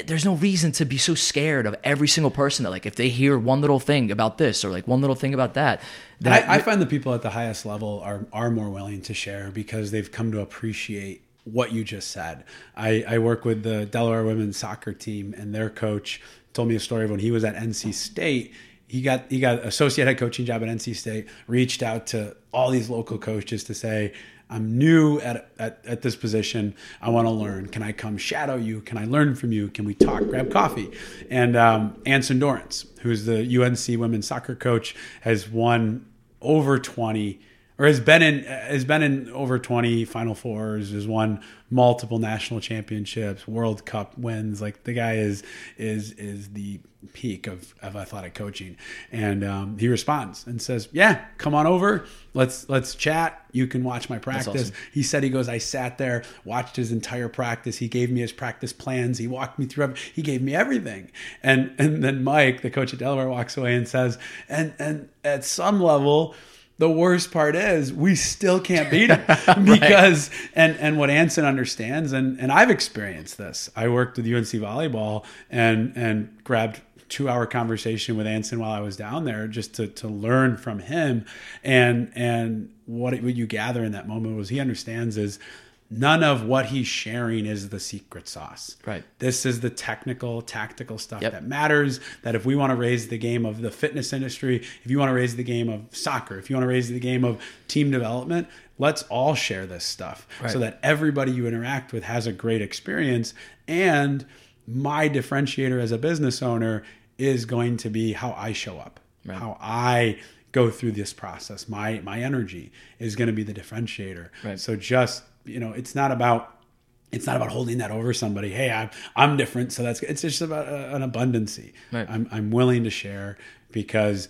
there's no reason to be so scared of every single person that, like, if they hear one little thing about this or like one little thing about that. I find the people at the highest level are more willing to share because they've come to appreciate what you just said. I work with the Delaware women's soccer team, and their coach told me a story of when he was at NC State. He got an associate head coaching job at NC State, reached out to all these local coaches to say, I'm new at this position. I want to learn. Can I come shadow you? Can I learn from you? Can we talk, grab coffee? And Anson Dorrance, who's the UNC women's soccer coach, has won over 20 or has been in over 20 Final Fours, has won multiple national championships, World Cup wins. Like, the guy is the peak of athletic coaching. And he responds and says, yeah, come on over. Let's chat. You can watch my practice. Awesome. He said, he goes, I sat there, watched his entire practice. He gave me his practice plans. He walked me through. He gave me everything. And then Mike, the coach at Delaware, walks away and says, and at some level, the worst part is we still can't beat him because, right. and what Anson understands, and I've experienced this. I worked with UNC volleyball and grabbed 2-hour conversation with Anson while I was down there just to learn from him. And what you gather in that moment was he understands is none of what he's sharing is the secret sauce. Right. This is the technical, tactical stuff that matters, that if we want to raise the game of the fitness industry, if you want to raise the game of soccer, if you want to raise the game of team development, let's all share this stuff so that everybody you interact with has a great experience. And my differentiator as a business owner is going to be how I show up, how I go through this process. My energy is going to be the differentiator. Right. So just, you know, it's not about holding that over somebody. Hey, I'm different. So it's just about an abundancy. Right. I'm willing to share because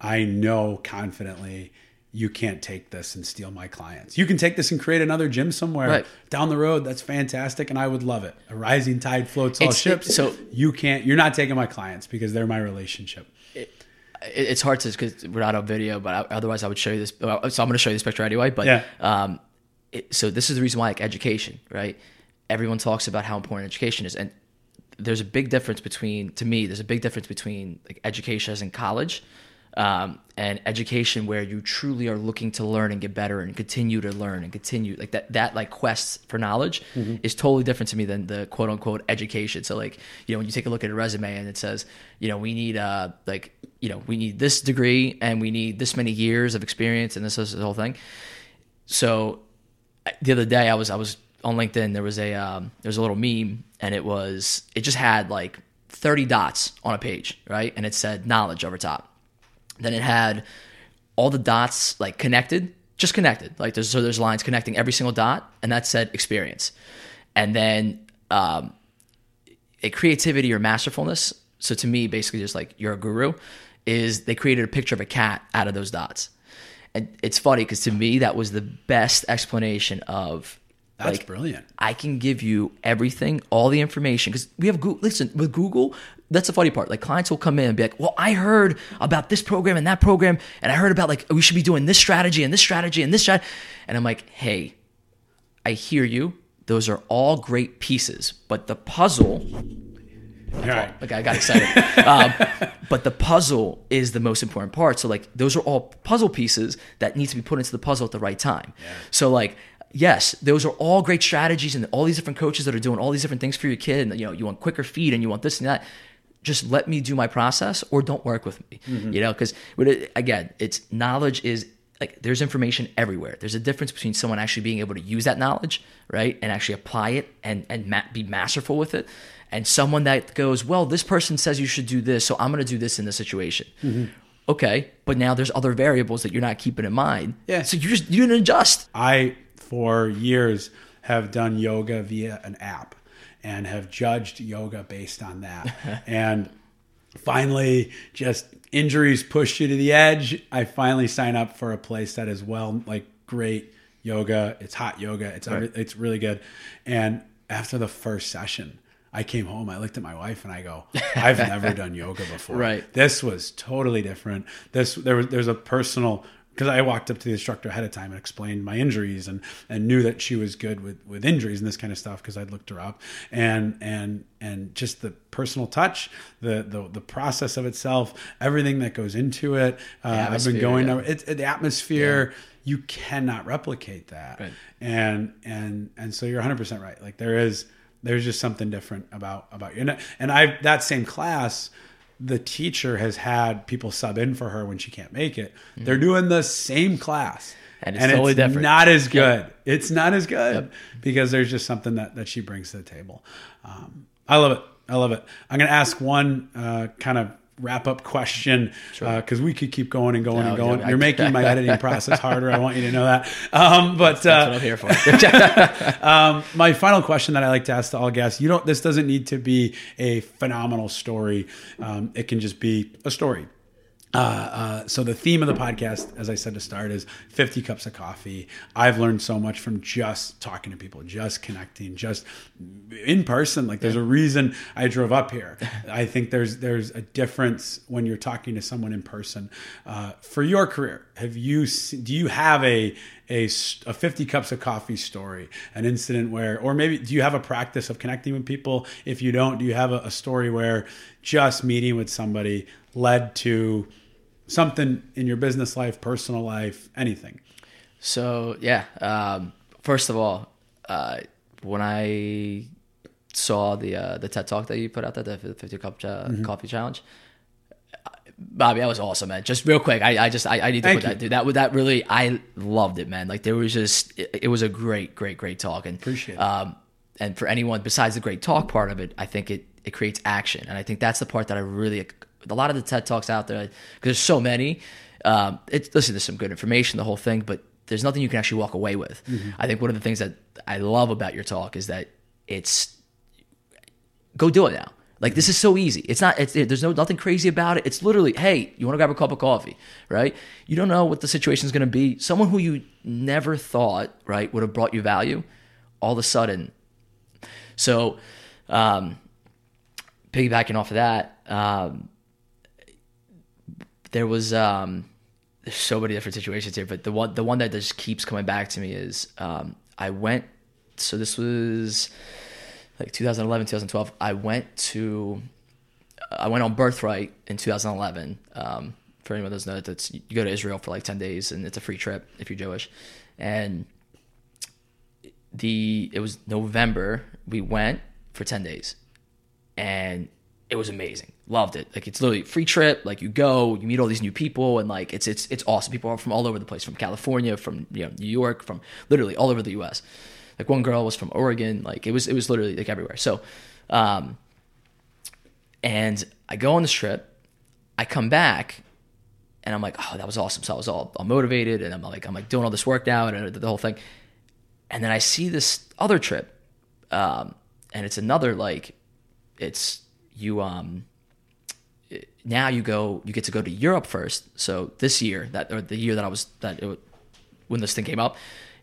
I know confidently you can't take this and steal my clients. You can take this and create another gym somewhere down the road. That's fantastic. And I would love it. A rising tide floats all ships. So you're not taking my clients because they're my relationship. It's hard to, because we're not on video, but otherwise I would show you this. So I'm going to show you this picture anyway. But so this is the reason why, like, education, right? Everyone talks about how important education is, and there's a big difference between, to me, like education as in college, and education where you truly are looking to learn and get better and continue to learn and continue like that like quest for knowledge is totally different to me than the quote unquote education. So like, you know, when you take a look at a resume and it says, you know, we need we need this degree and we need this many years of experience and this is the whole thing. So the other day I was on LinkedIn, there was a little meme and it just had like 30 dots on a page, right? And it said knowledge over top. Then it had all the dots like connected. Like there's lines connecting every single dot, and that said experience. And then a creativity or masterfulness. So to me, basically just like you're a guru, is they created a picture of a cat out of those dots. And it's funny because to me, that was the best explanation of that's like, brilliant. I can give you everything, all the information. Because we have Google. Listen, with Google, that's the funny part. Like clients will come in and be like, well, I heard about this program and that program. And I heard about like, we should be doing this strategy and this strategy and this strategy. And I'm like, hey, I hear you. Those are all great pieces. But the puzzle, like I got excited. But the puzzle is the most important part. So like those are all puzzle pieces that need to be put into the puzzle at the right time. Yeah. So like, yes, those are all great strategies and all these different coaches that are doing all these different things for your kid. And, you know, you want quicker feed and you want this and that. Just let me do my process or don't work with me, you know, because again, it's knowledge is like there's information everywhere. There's a difference between someone actually being able to use that knowledge, right, and actually apply it and be masterful with it. And someone that goes, well, this person says you should do this, so I'm going to do this in this situation. Mm-hmm. Okay, but now there's other variables that you're not keeping in mind. Yeah. So you didn't adjust. I, for years, have done yoga via an app and have judged yoga based on that. And finally, just injuries pushed you to the edge. I finally sign up for a place that is well, like great yoga. It's hot yoga. It's really good. And after the first session, I came home, I looked at my wife and I go, I've never done yoga before. Right. This was totally different. There's a personal, because I walked up to the instructor ahead of time and explained my injuries and knew that she was good with injuries and this kind of stuff because I'd looked her up and just the personal touch, the process of itself, everything that goes into it. I've been going the atmosphere. Yeah. You cannot replicate that. Right. And so you're 100% right. Like there's just something different about you. And I've that same class, the teacher has had people sub in for her when she can't make it. Mm-hmm. They're doing the same class. And it's totally different. Not as good. Yep. It's not as good because there's just something that she brings to the table. I love it. I'm going to ask one kind of wrap up question because we could keep going and going and going. You're making my editing process harder. I want you to know that. But that's what I'm here for. My final question that I like to ask to all guests: this doesn't need to be a phenomenal story. It can just be a story. So the theme of the podcast, as I said to start, is 50 cups of coffee. I've learned so much from just talking to people, just connecting, just in person. Like there's a reason I drove up here. I think there's a difference when you're talking to someone in person. For your career, do you have a 50 cups of coffee story, an incident where, or maybe do you have a practice of connecting with people? If you don't, do you have a story where just meeting with somebody led to something in your business life, personal life, anything? So, first of all, when I saw the TED Talk that you put out there, the 50 Cup Coffee Challenge, Bobby, that was awesome, man. Just real quick, I need to put that, dude. That really, I loved it, man. Like, there was just, it was a great talk. And appreciate it. And for anyone, besides the great talk part of it, I think it creates action. And I think that's the part that I really, a lot of the TED Talks out there, because there's so many, listen, there's some good information, the whole thing, but there's nothing you can actually walk away with. Mm-hmm. I think one of the things that I love about your talk is that it's, go do it now. Like, this is so easy. It's not. There's nothing crazy about it. It's literally, hey, you want to grab a cup of coffee, right? You don't know what the situation's going to be. Someone who you never thought, right, would have brought you value, all of a sudden. So, piggybacking off of that, there was there's so many different situations here, but the one that just keeps coming back to me is I went. So this was like 2011, 2012, I went on Birthright in 2011. For anyone that doesn't know, you go to Israel for like 10 days, and it's a free trip if you're Jewish. And it was November. We went for 10 days, and it was amazing. Loved it. Like, it's literally a free trip. Like, you go, you meet all these new people, and like it's awesome. People are from all over the place, from California, from New York, from literally all over the U.S. Like, one girl was from Oregon. Like, it was literally like everywhere. So, and I go on this trip, I come back, and I'm like, oh, that was awesome. So I was all motivated, and I'm like doing all this work now and the whole thing. And then I see this other trip, and it's another, like, it's you. Now you get to go to Europe first. So this year the year that I was when this thing came up.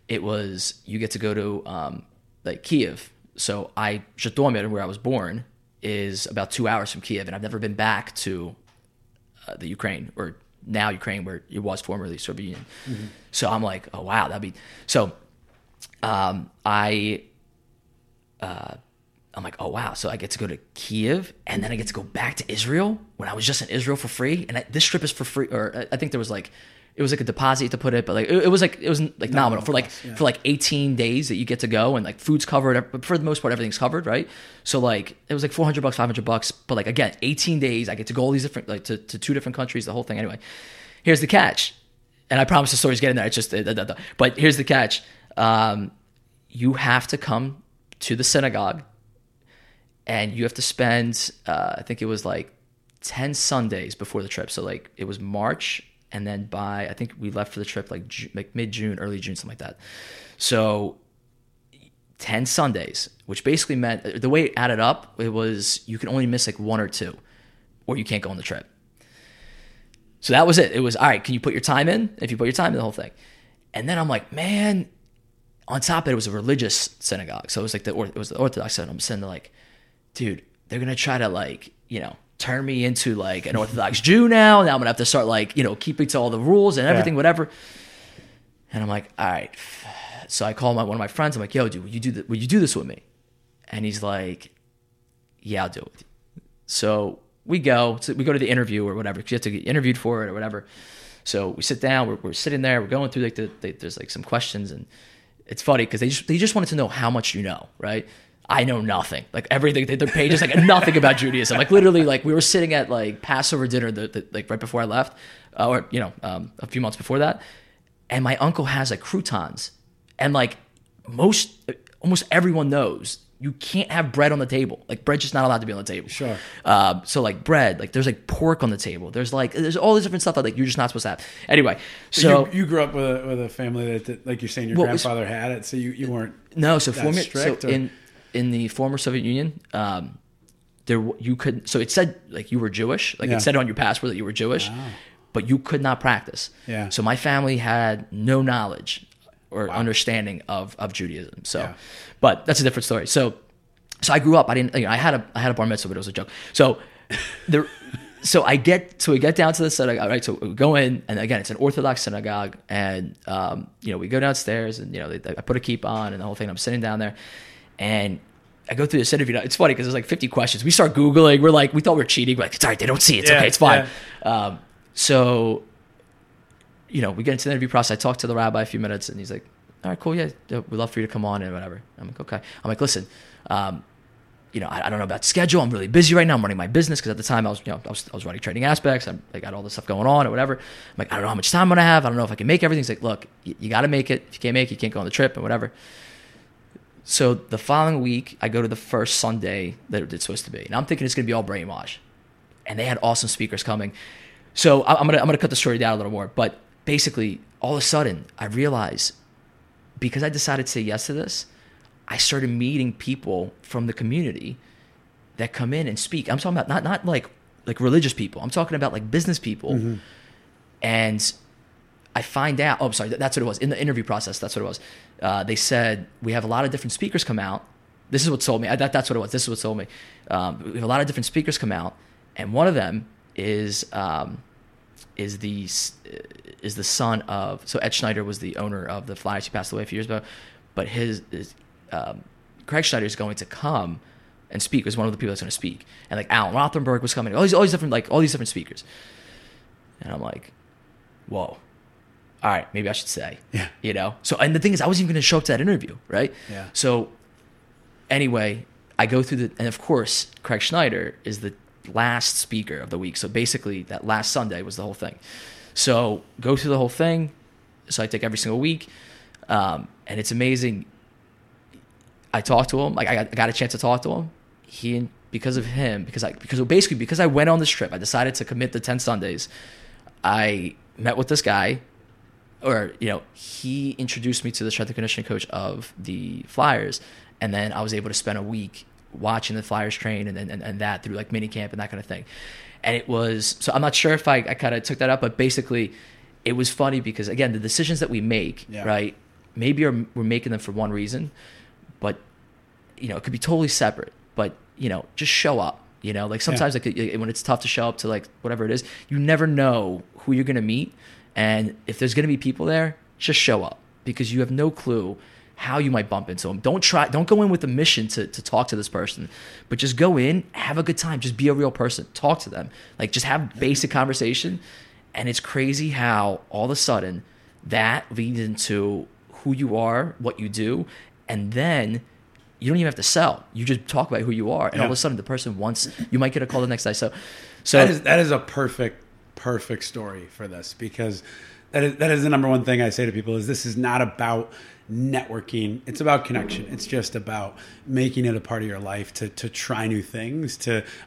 It was, you get to go to like Kiev. So Žtomir, where I was born, is about 2 hours from Kiev, and I've never been back to the Ukraine, or now Ukraine, where it was formerly Soviet Union. Mm-hmm. So I'm like, oh wow, that'd be so. I'm like, oh wow, so I get to go to Kiev, and then I get to go back to Israel when I was just in Israel for free, and this trip is for free, or I think there was like. It was like a deposit to put it, but like it was like nominal for like for like 18 days that you get to go, and like food's covered, but for the most part everything's covered, right? So like it was like $400, $500, but like again 18 days I get to go all these different like to two different countries, the whole thing. Anyway, here's the catch, and I promise the story's getting there. It's just but here's the catch: you have to come to the synagogue, and you have to spend I think it was like 10 Sundays before the trip. So like it was March. And then I think we left for the trip like mid-June, early June, something like that. So 10 Sundays, which basically meant, the way it added up, it was you can only miss like one or two, or you can't go on the trip. So that was it. It was, all right, can you put your time in? If you put your time in, the whole thing. And then I'm like, man, on top of it, it was a religious synagogue. So it was like it was the Orthodox synagogue. I'm sitting there like, dude, they're going to try to like, turn me into like an Orthodox Jew now. Now I'm gonna have to start like, keeping to all the rules and everything, whatever. And I'm like, all right. So I call one of my friends. I'm like, yo, dude, will you do this with me? And he's like, yeah, I'll do it. So we go to the interview or whatever, because you have to get interviewed for it or whatever. So we sit down, we're sitting there, we're going through like there's like some questions, and it's funny because they just wanted to know how much you know, right? I know nothing. Like everything, their page is like nothing about Judaism. Like literally, like we were sitting at like Passover dinner, like right before I left, a few months before that, and my uncle has like croutons, and like almost everyone knows you can't have bread on the table. Like bread's just not allowed to be on the table. Sure. So like bread, like there's like pork on the table. There's like all this different stuff that like you're just not supposed to have. Anyway, so you grew up with a family that like you're saying your grandfather had it, so you weren't strict, so in the former Soviet Union, it said like you were Jewish, like it said on your passport that you were Jewish, but you could not practice. Yeah. So my family had no knowledge or understanding of Judaism. So, but that's a different story. So I grew up. I didn't. I had a bar mitzvah, but it was a joke. So we get down to the synagogue. Right. So we go in, and again, it's an Orthodox synagogue, and we go downstairs, and I put a kippah on and the whole thing. I'm sitting down there, and I go through this interview. It's funny because there's like 50 questions. We start Googling. We're like, we thought we were cheating. We're like, it's all right. They don't see it. It's okay. It's fine. Yeah. So, we get into the interview process. I talk to the rabbi a few minutes, and he's like, all right, cool, yeah, we'd love for you to come on and whatever. I'm like, okay. I'm like, listen, I don't know about schedule. I'm really busy right now. I'm running my business because at the time I was running Training Aspects. I got all this stuff going on or whatever. I'm like, I don't know how much time I'm gonna have. I don't know if I can make everything. He's like, look, you got to make it. If you can't make it, you can't go on the trip and whatever. So the following week, I go to the first Sunday that it's supposed to be, and I'm thinking it's gonna be all brainwash. And they had awesome speakers coming. So I'm gonna cut the story down a little more. But basically, all of a sudden, I realize because I decided to say yes to this, I started meeting people from the community that come in and speak. I'm talking about not like religious people. I'm talking about like business people. Mm-hmm. And I find out, that's what it was. In the interview process, that's what it was. They said, we have a lot of different speakers come out. This is what sold me. That's what it was. This is what sold me. We have a lot of different speakers come out. And one of them is the son of, so Ed Schneider was the owner of the Flyers. He passed away a few years ago, but his Craig Schneider is going to come and speak. Was one of the people that's going to speak, and like Alan Rothenberg was coming. All these different speakers, and I'm like, whoa, all right, maybe I should say, yeah, you know. So and the thing is, I wasn't even going to show up to that interview, right? Yeah. So anyway, I go through and of course, Craig Schneider is the last speaker of the week. So basically, that last Sunday was the whole thing. So go through the whole thing. So I take every single week, and it's amazing. I talked to him. Like I got a chance to talk to him. Because I went on this trip, I decided to commit the 10 Sundays. I met with this guy, he introduced me to the strength and conditioning coach of the Flyers, and then I was able to spend a week watching the Flyers train and that through like mini camp and that kind of thing. And it was so I'm not sure if I kind of took that up, but basically, it was funny because again the decisions that we make, yeah, right? Maybe we're making them for one reason. But, it could be totally separate, but, just show up, like sometimes, yeah, like when it's tough to show up to like whatever it is, you never know who you're going to meet. And if there's going to be people there, just show up because you have no clue how you might bump into them. Don't go in with a mission to talk to this person, but just go in, have a good time, just be a real person, talk to them, like just have basic conversation. And it's crazy how all of a sudden that leads into who you are, what you do. And then you don't even have to sell. You just talk about who you are. And yeah, all of a sudden the person wants, you might get a call the next day. So that is a perfect story for this because that is the number one thing I say to people is this is not about networking. It's about connection. It's just about making it a part of your life to try new things.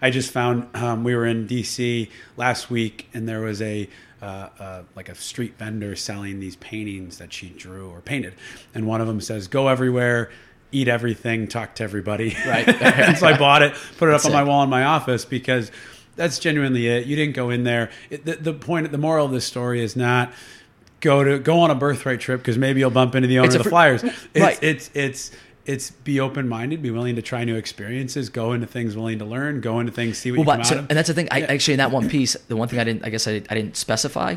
I just found we were in DC last week and there was like a street vendor selling these paintings that she drew or painted. And one of them says, go everywhere, eat everything, talk to everybody. Right. And so I bought it, put it up on my wall in my office because that's genuinely it. You didn't go in there. The moral of this story is not go on a birthright trip because maybe you'll bump into the owner of the Flyers. It's be open-minded, be willing to try new experiences, go into things willing to learn, go into things, see what you come out of. And that's the thing. Yeah. Actually, in that one piece, the one thing I didn't specify,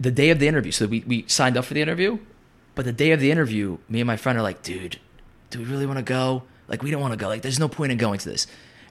the day of the interview. So we signed up for the interview, but the day of the interview, me and my friend are like, dude, do we really want to go? Like, we don't want to go. Like, there's no point in going to this.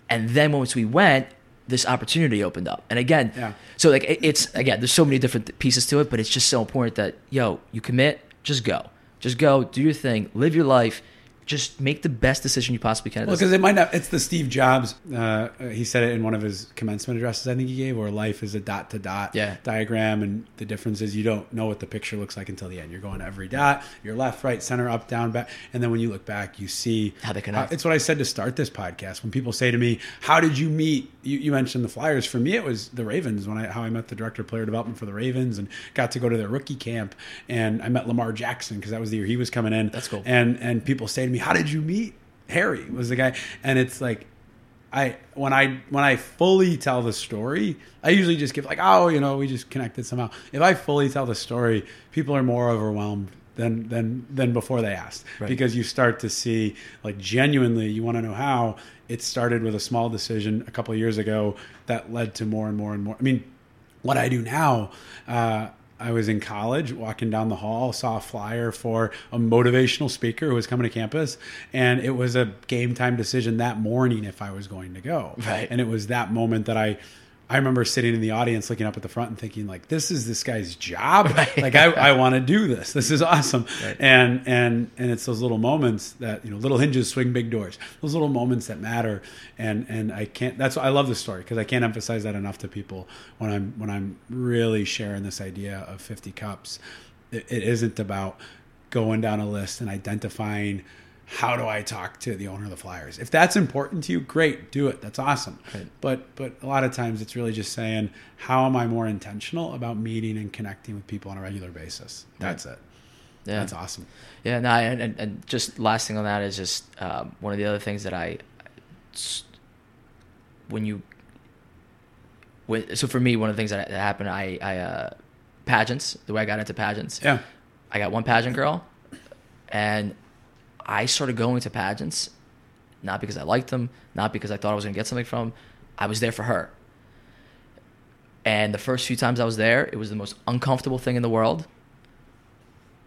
And then once we went, this opportunity opened up. And again, yeah, so like it's, again, there's so many different pieces to it, but it's just so important that, you commit, just go. Just go, do your thing, live your life. Just make the best decision you possibly can. Well, because it might not. It's the Steve Jobs. He said it in one of his commencement addresses, I think he gave, where life is a dot-to-dot diagram, and the difference is you don't know what the picture looks like until the end. You're going to every dot. You're left, right, center, up, down, back, and then when you look back, you see how they connect. It's what I said to start this podcast. When people say to me, "How did you meet?" You mentioned the Flyers. For me, it was the Ravens. How I met the director of player development for the Ravens, and got to go to their rookie camp, and I met Lamar Jackson because that was the year he was coming in. That's cool. And people say to me, how did you meet Harry? Was the guy, and it's like, when I fully tell the story, I usually just give like, we just connected somehow. If I fully tell the story, people are more overwhelmed than before they asked, right? Because you start to see, like, genuinely, you want to know how it started with a small decision a couple of years ago that led to more and more and more. I mean, what I do now, I was in college, walking down the hall, saw a flyer for a motivational speaker who was coming to campus, and it was a game time decision that morning if I was going to go. Right. And it was that moment that I I remember sitting in the audience looking up at the front and thinking, like, this is this guy's job. Right. Like, I want to do this. This is awesome. Right. And it's those little moments that, you know, little hinges swing big doors. Those little moments that matter. And I can't, that's why I love this story, because I can't emphasize that enough to people when I'm really sharing this idea of 50 cups. It isn't about going down a list and identifying, how do I talk to the owner of the Flyers? If that's important to you, great, do it. That's awesome. Right. But a lot of times it's really just saying, how am I more intentional about meeting and connecting with people on a regular basis? That's it. Yeah. That's awesome. Yeah. No, and just last thing on that is just one of the other things that so for me, one of the things that happened, I pageants, the way I got into pageants. Yeah. I got one pageant girl, and I started going to pageants, not because I liked them, not because I thought I was going to get something from them. I was there for her. And the first few times I was there, it was the most uncomfortable thing in the world.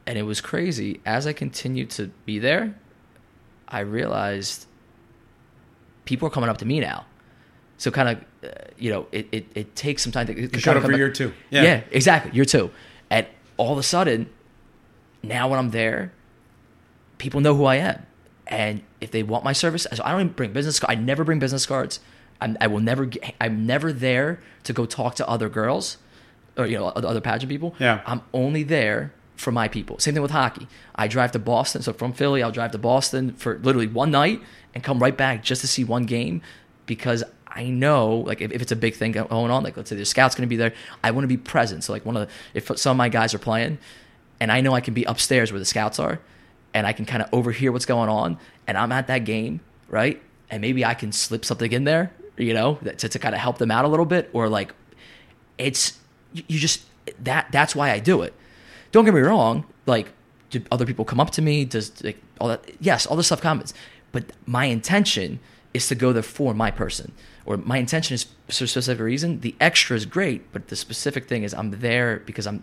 And it was crazy. As I continued to be there, I realized people are coming up to me now. So kind of, it takes some time to... You showed up for year two. Yeah, exactly. Year two. And all of a sudden, now when I'm there... people know who I am, and if they want my service, so I don't even bring business. I never bring business cards. I'm never there to go talk to other girls, or other pageant people. Yeah. I'm only there for my people. Same thing with hockey. I drive to Boston. So from Philly, I'll drive to Boston for literally one night and come right back just to see one game, because I know, like, if it's a big thing going on, like let's say there's scouts going to be there, I want to be present. So like if some of my guys are playing, and I know I can be upstairs where the scouts are. And I can kind of overhear what's going on, and I'm at that game, right? And maybe I can slip something in there, to kind of help them out a little bit, or like, it's you just that's why I do it. Don't get me wrong, like, do other people come up to me? Does like all that? Yes, all this stuff comes, but my intention is to go there for my person, or my intention is for a specific reason. The extra is great, but the specific thing is I'm there because I'm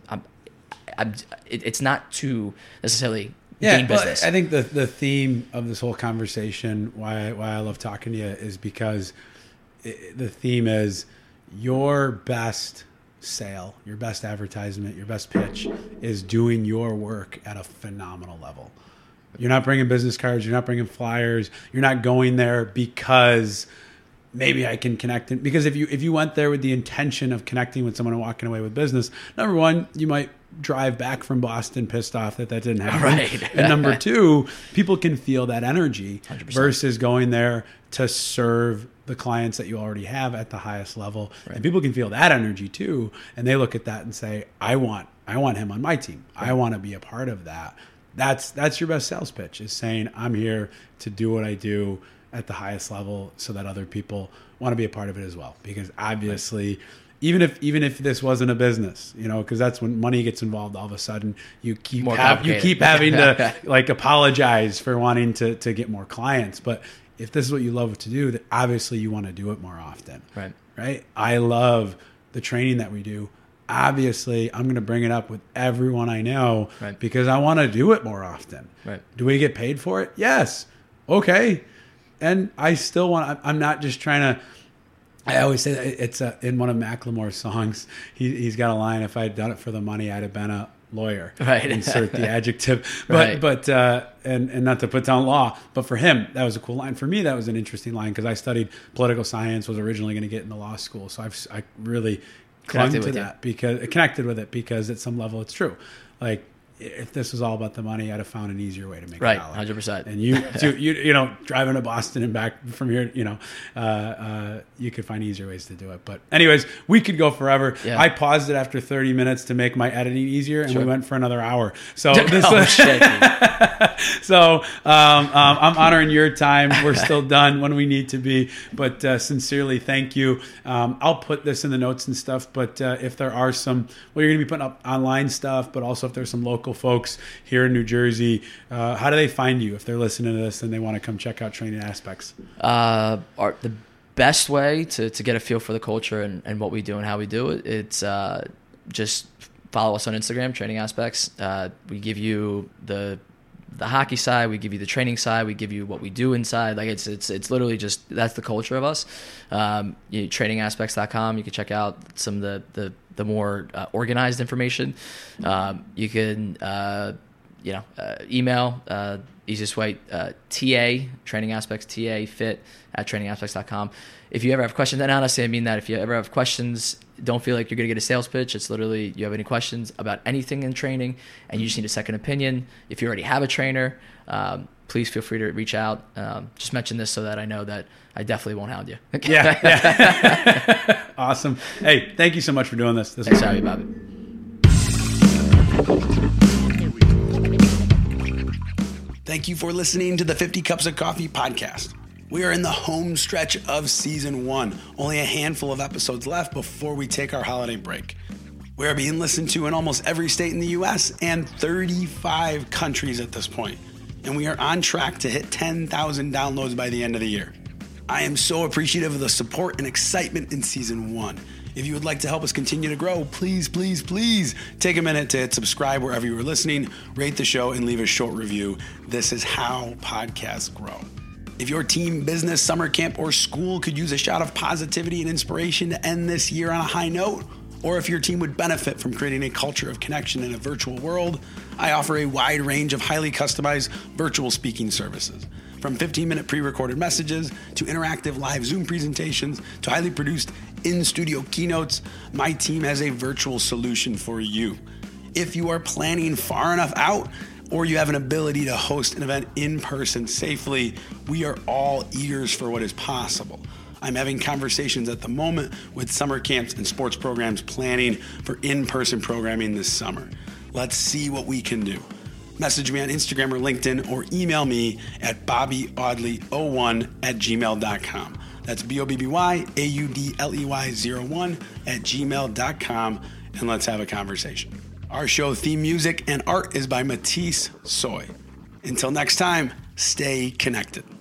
it's not to necessarily. Yeah, well, I think the theme of this whole conversation, why I love talking to you, is because the theme is your best sale, your best advertisement, your best pitch is doing your work at a phenomenal level. You're not bringing business cards. You're not bringing flyers. You're not going there because maybe I can connect. Because if you went there with the intention of connecting with someone and walking away with business, number one, you might drive back from Boston pissed off that didn't happen. Right. And number two, people can feel that energy 100%. Versus going there to serve the clients that you already have at the highest level. Right. And people can feel that energy too. And they look at that and say, I want him on my team. Right. I want to be a part of that. That's your best sales pitch, is saying, I'm here to do what I do at the highest level so that other people want to be a part of it as well. Because obviously... Right. Even if this wasn't a business, because that's when money gets involved. All of a sudden, you keep having to like apologize for wanting to get more clients. But if this is what you love to do, then obviously you want to do it more often. Right. I love the training that we do. Obviously, I'm going to bring it up with everyone I know because I want to do it more often. Right. Do we get paid for it? Yes. Okay. And I still want. I'm not just trying to. I always say that it's in one of Macklemore's songs. He's got a line: "If I had done it for the money, I'd have been a lawyer." Right. Insert the adjective. But right. but not to put down law, but for him that was a cool line. For me, that was an interesting line because I studied political science. Was originally going to get into law school, so I really clung to that because I connected with it because at some level it's true. Like, if this was all about the money, I'd have found an easier way to make a dollar. Right, 100%. And you driving to Boston and back from here, you could find easier ways to do it. But anyways, we could go forever. Yeah. I paused it after 30 minutes to make my editing easier, and we went for another hour. So I'm honoring your time. We're still done when we need to be. But sincerely, thank you. I'll put this in the notes and stuff. But if there are some, you're going to be putting up online stuff, but also if there's some local folks here in New Jersey, how do they find you if they're listening to this and they want to come check out Training Aspects? The best way to get a feel for the culture and what we do and how we do it, it's just follow us on Instagram, Training Aspects. We give you the the hockey side, we give you the training side, we give you what we do inside. Like it's literally just, that's the culture of us. Trainingaspects.com, you can check out some of the more organized information. You can email, easiest way, TA, Training Aspects, TA, fit at trainingaspects.com. If you ever have questions, and honestly, I mean that, if you ever have questions, don't feel like you're going to get a sales pitch. It's literally, you have any questions about anything in training and you just need a second opinion. If you already have a trainer, please feel free to reach out. Just mention this so that I know that I definitely won't hound you. Yeah. Awesome. Hey, thank you so much for doing this. Thanks for having me, Bobby. Thank you for listening to the 50 Cups of Coffee podcast. We are in the home stretch of season one. Only a handful of episodes left before we take our holiday break. We are being listened to in almost every state in the U.S. and 35 countries at this point. And we are on track to hit 10,000 downloads by the end of the year. I am so appreciative of the support and excitement in season one. If you would like to help us continue to grow, please take a minute to hit subscribe wherever you are listening, rate the show, and leave a short review. This is how podcasts grow. If your team, business, summer camp, or school could use a shot of positivity and inspiration to end this year on a high note, or if your team would benefit from creating a culture of connection in a virtual world, I offer a wide range of highly customized virtual speaking services. From 15-minute pre-recorded messages to interactive live Zoom presentations to highly produced in-studio keynotes, my team has a virtual solution for you. If you are planning far enough out or you have an ability to host an event in person safely, we are all ears for what is possible. I'm having conversations at the moment with summer camps and sports programs planning for in-person programming this summer. Let's see what we can do. Message me on Instagram or LinkedIn or email me at bobbyaudley01@gmail.com. That's BOBBYAUDLEY01@gmail.com. And let's have a conversation. Our show theme music and art is by Matisse Soy. Until next time, stay connected.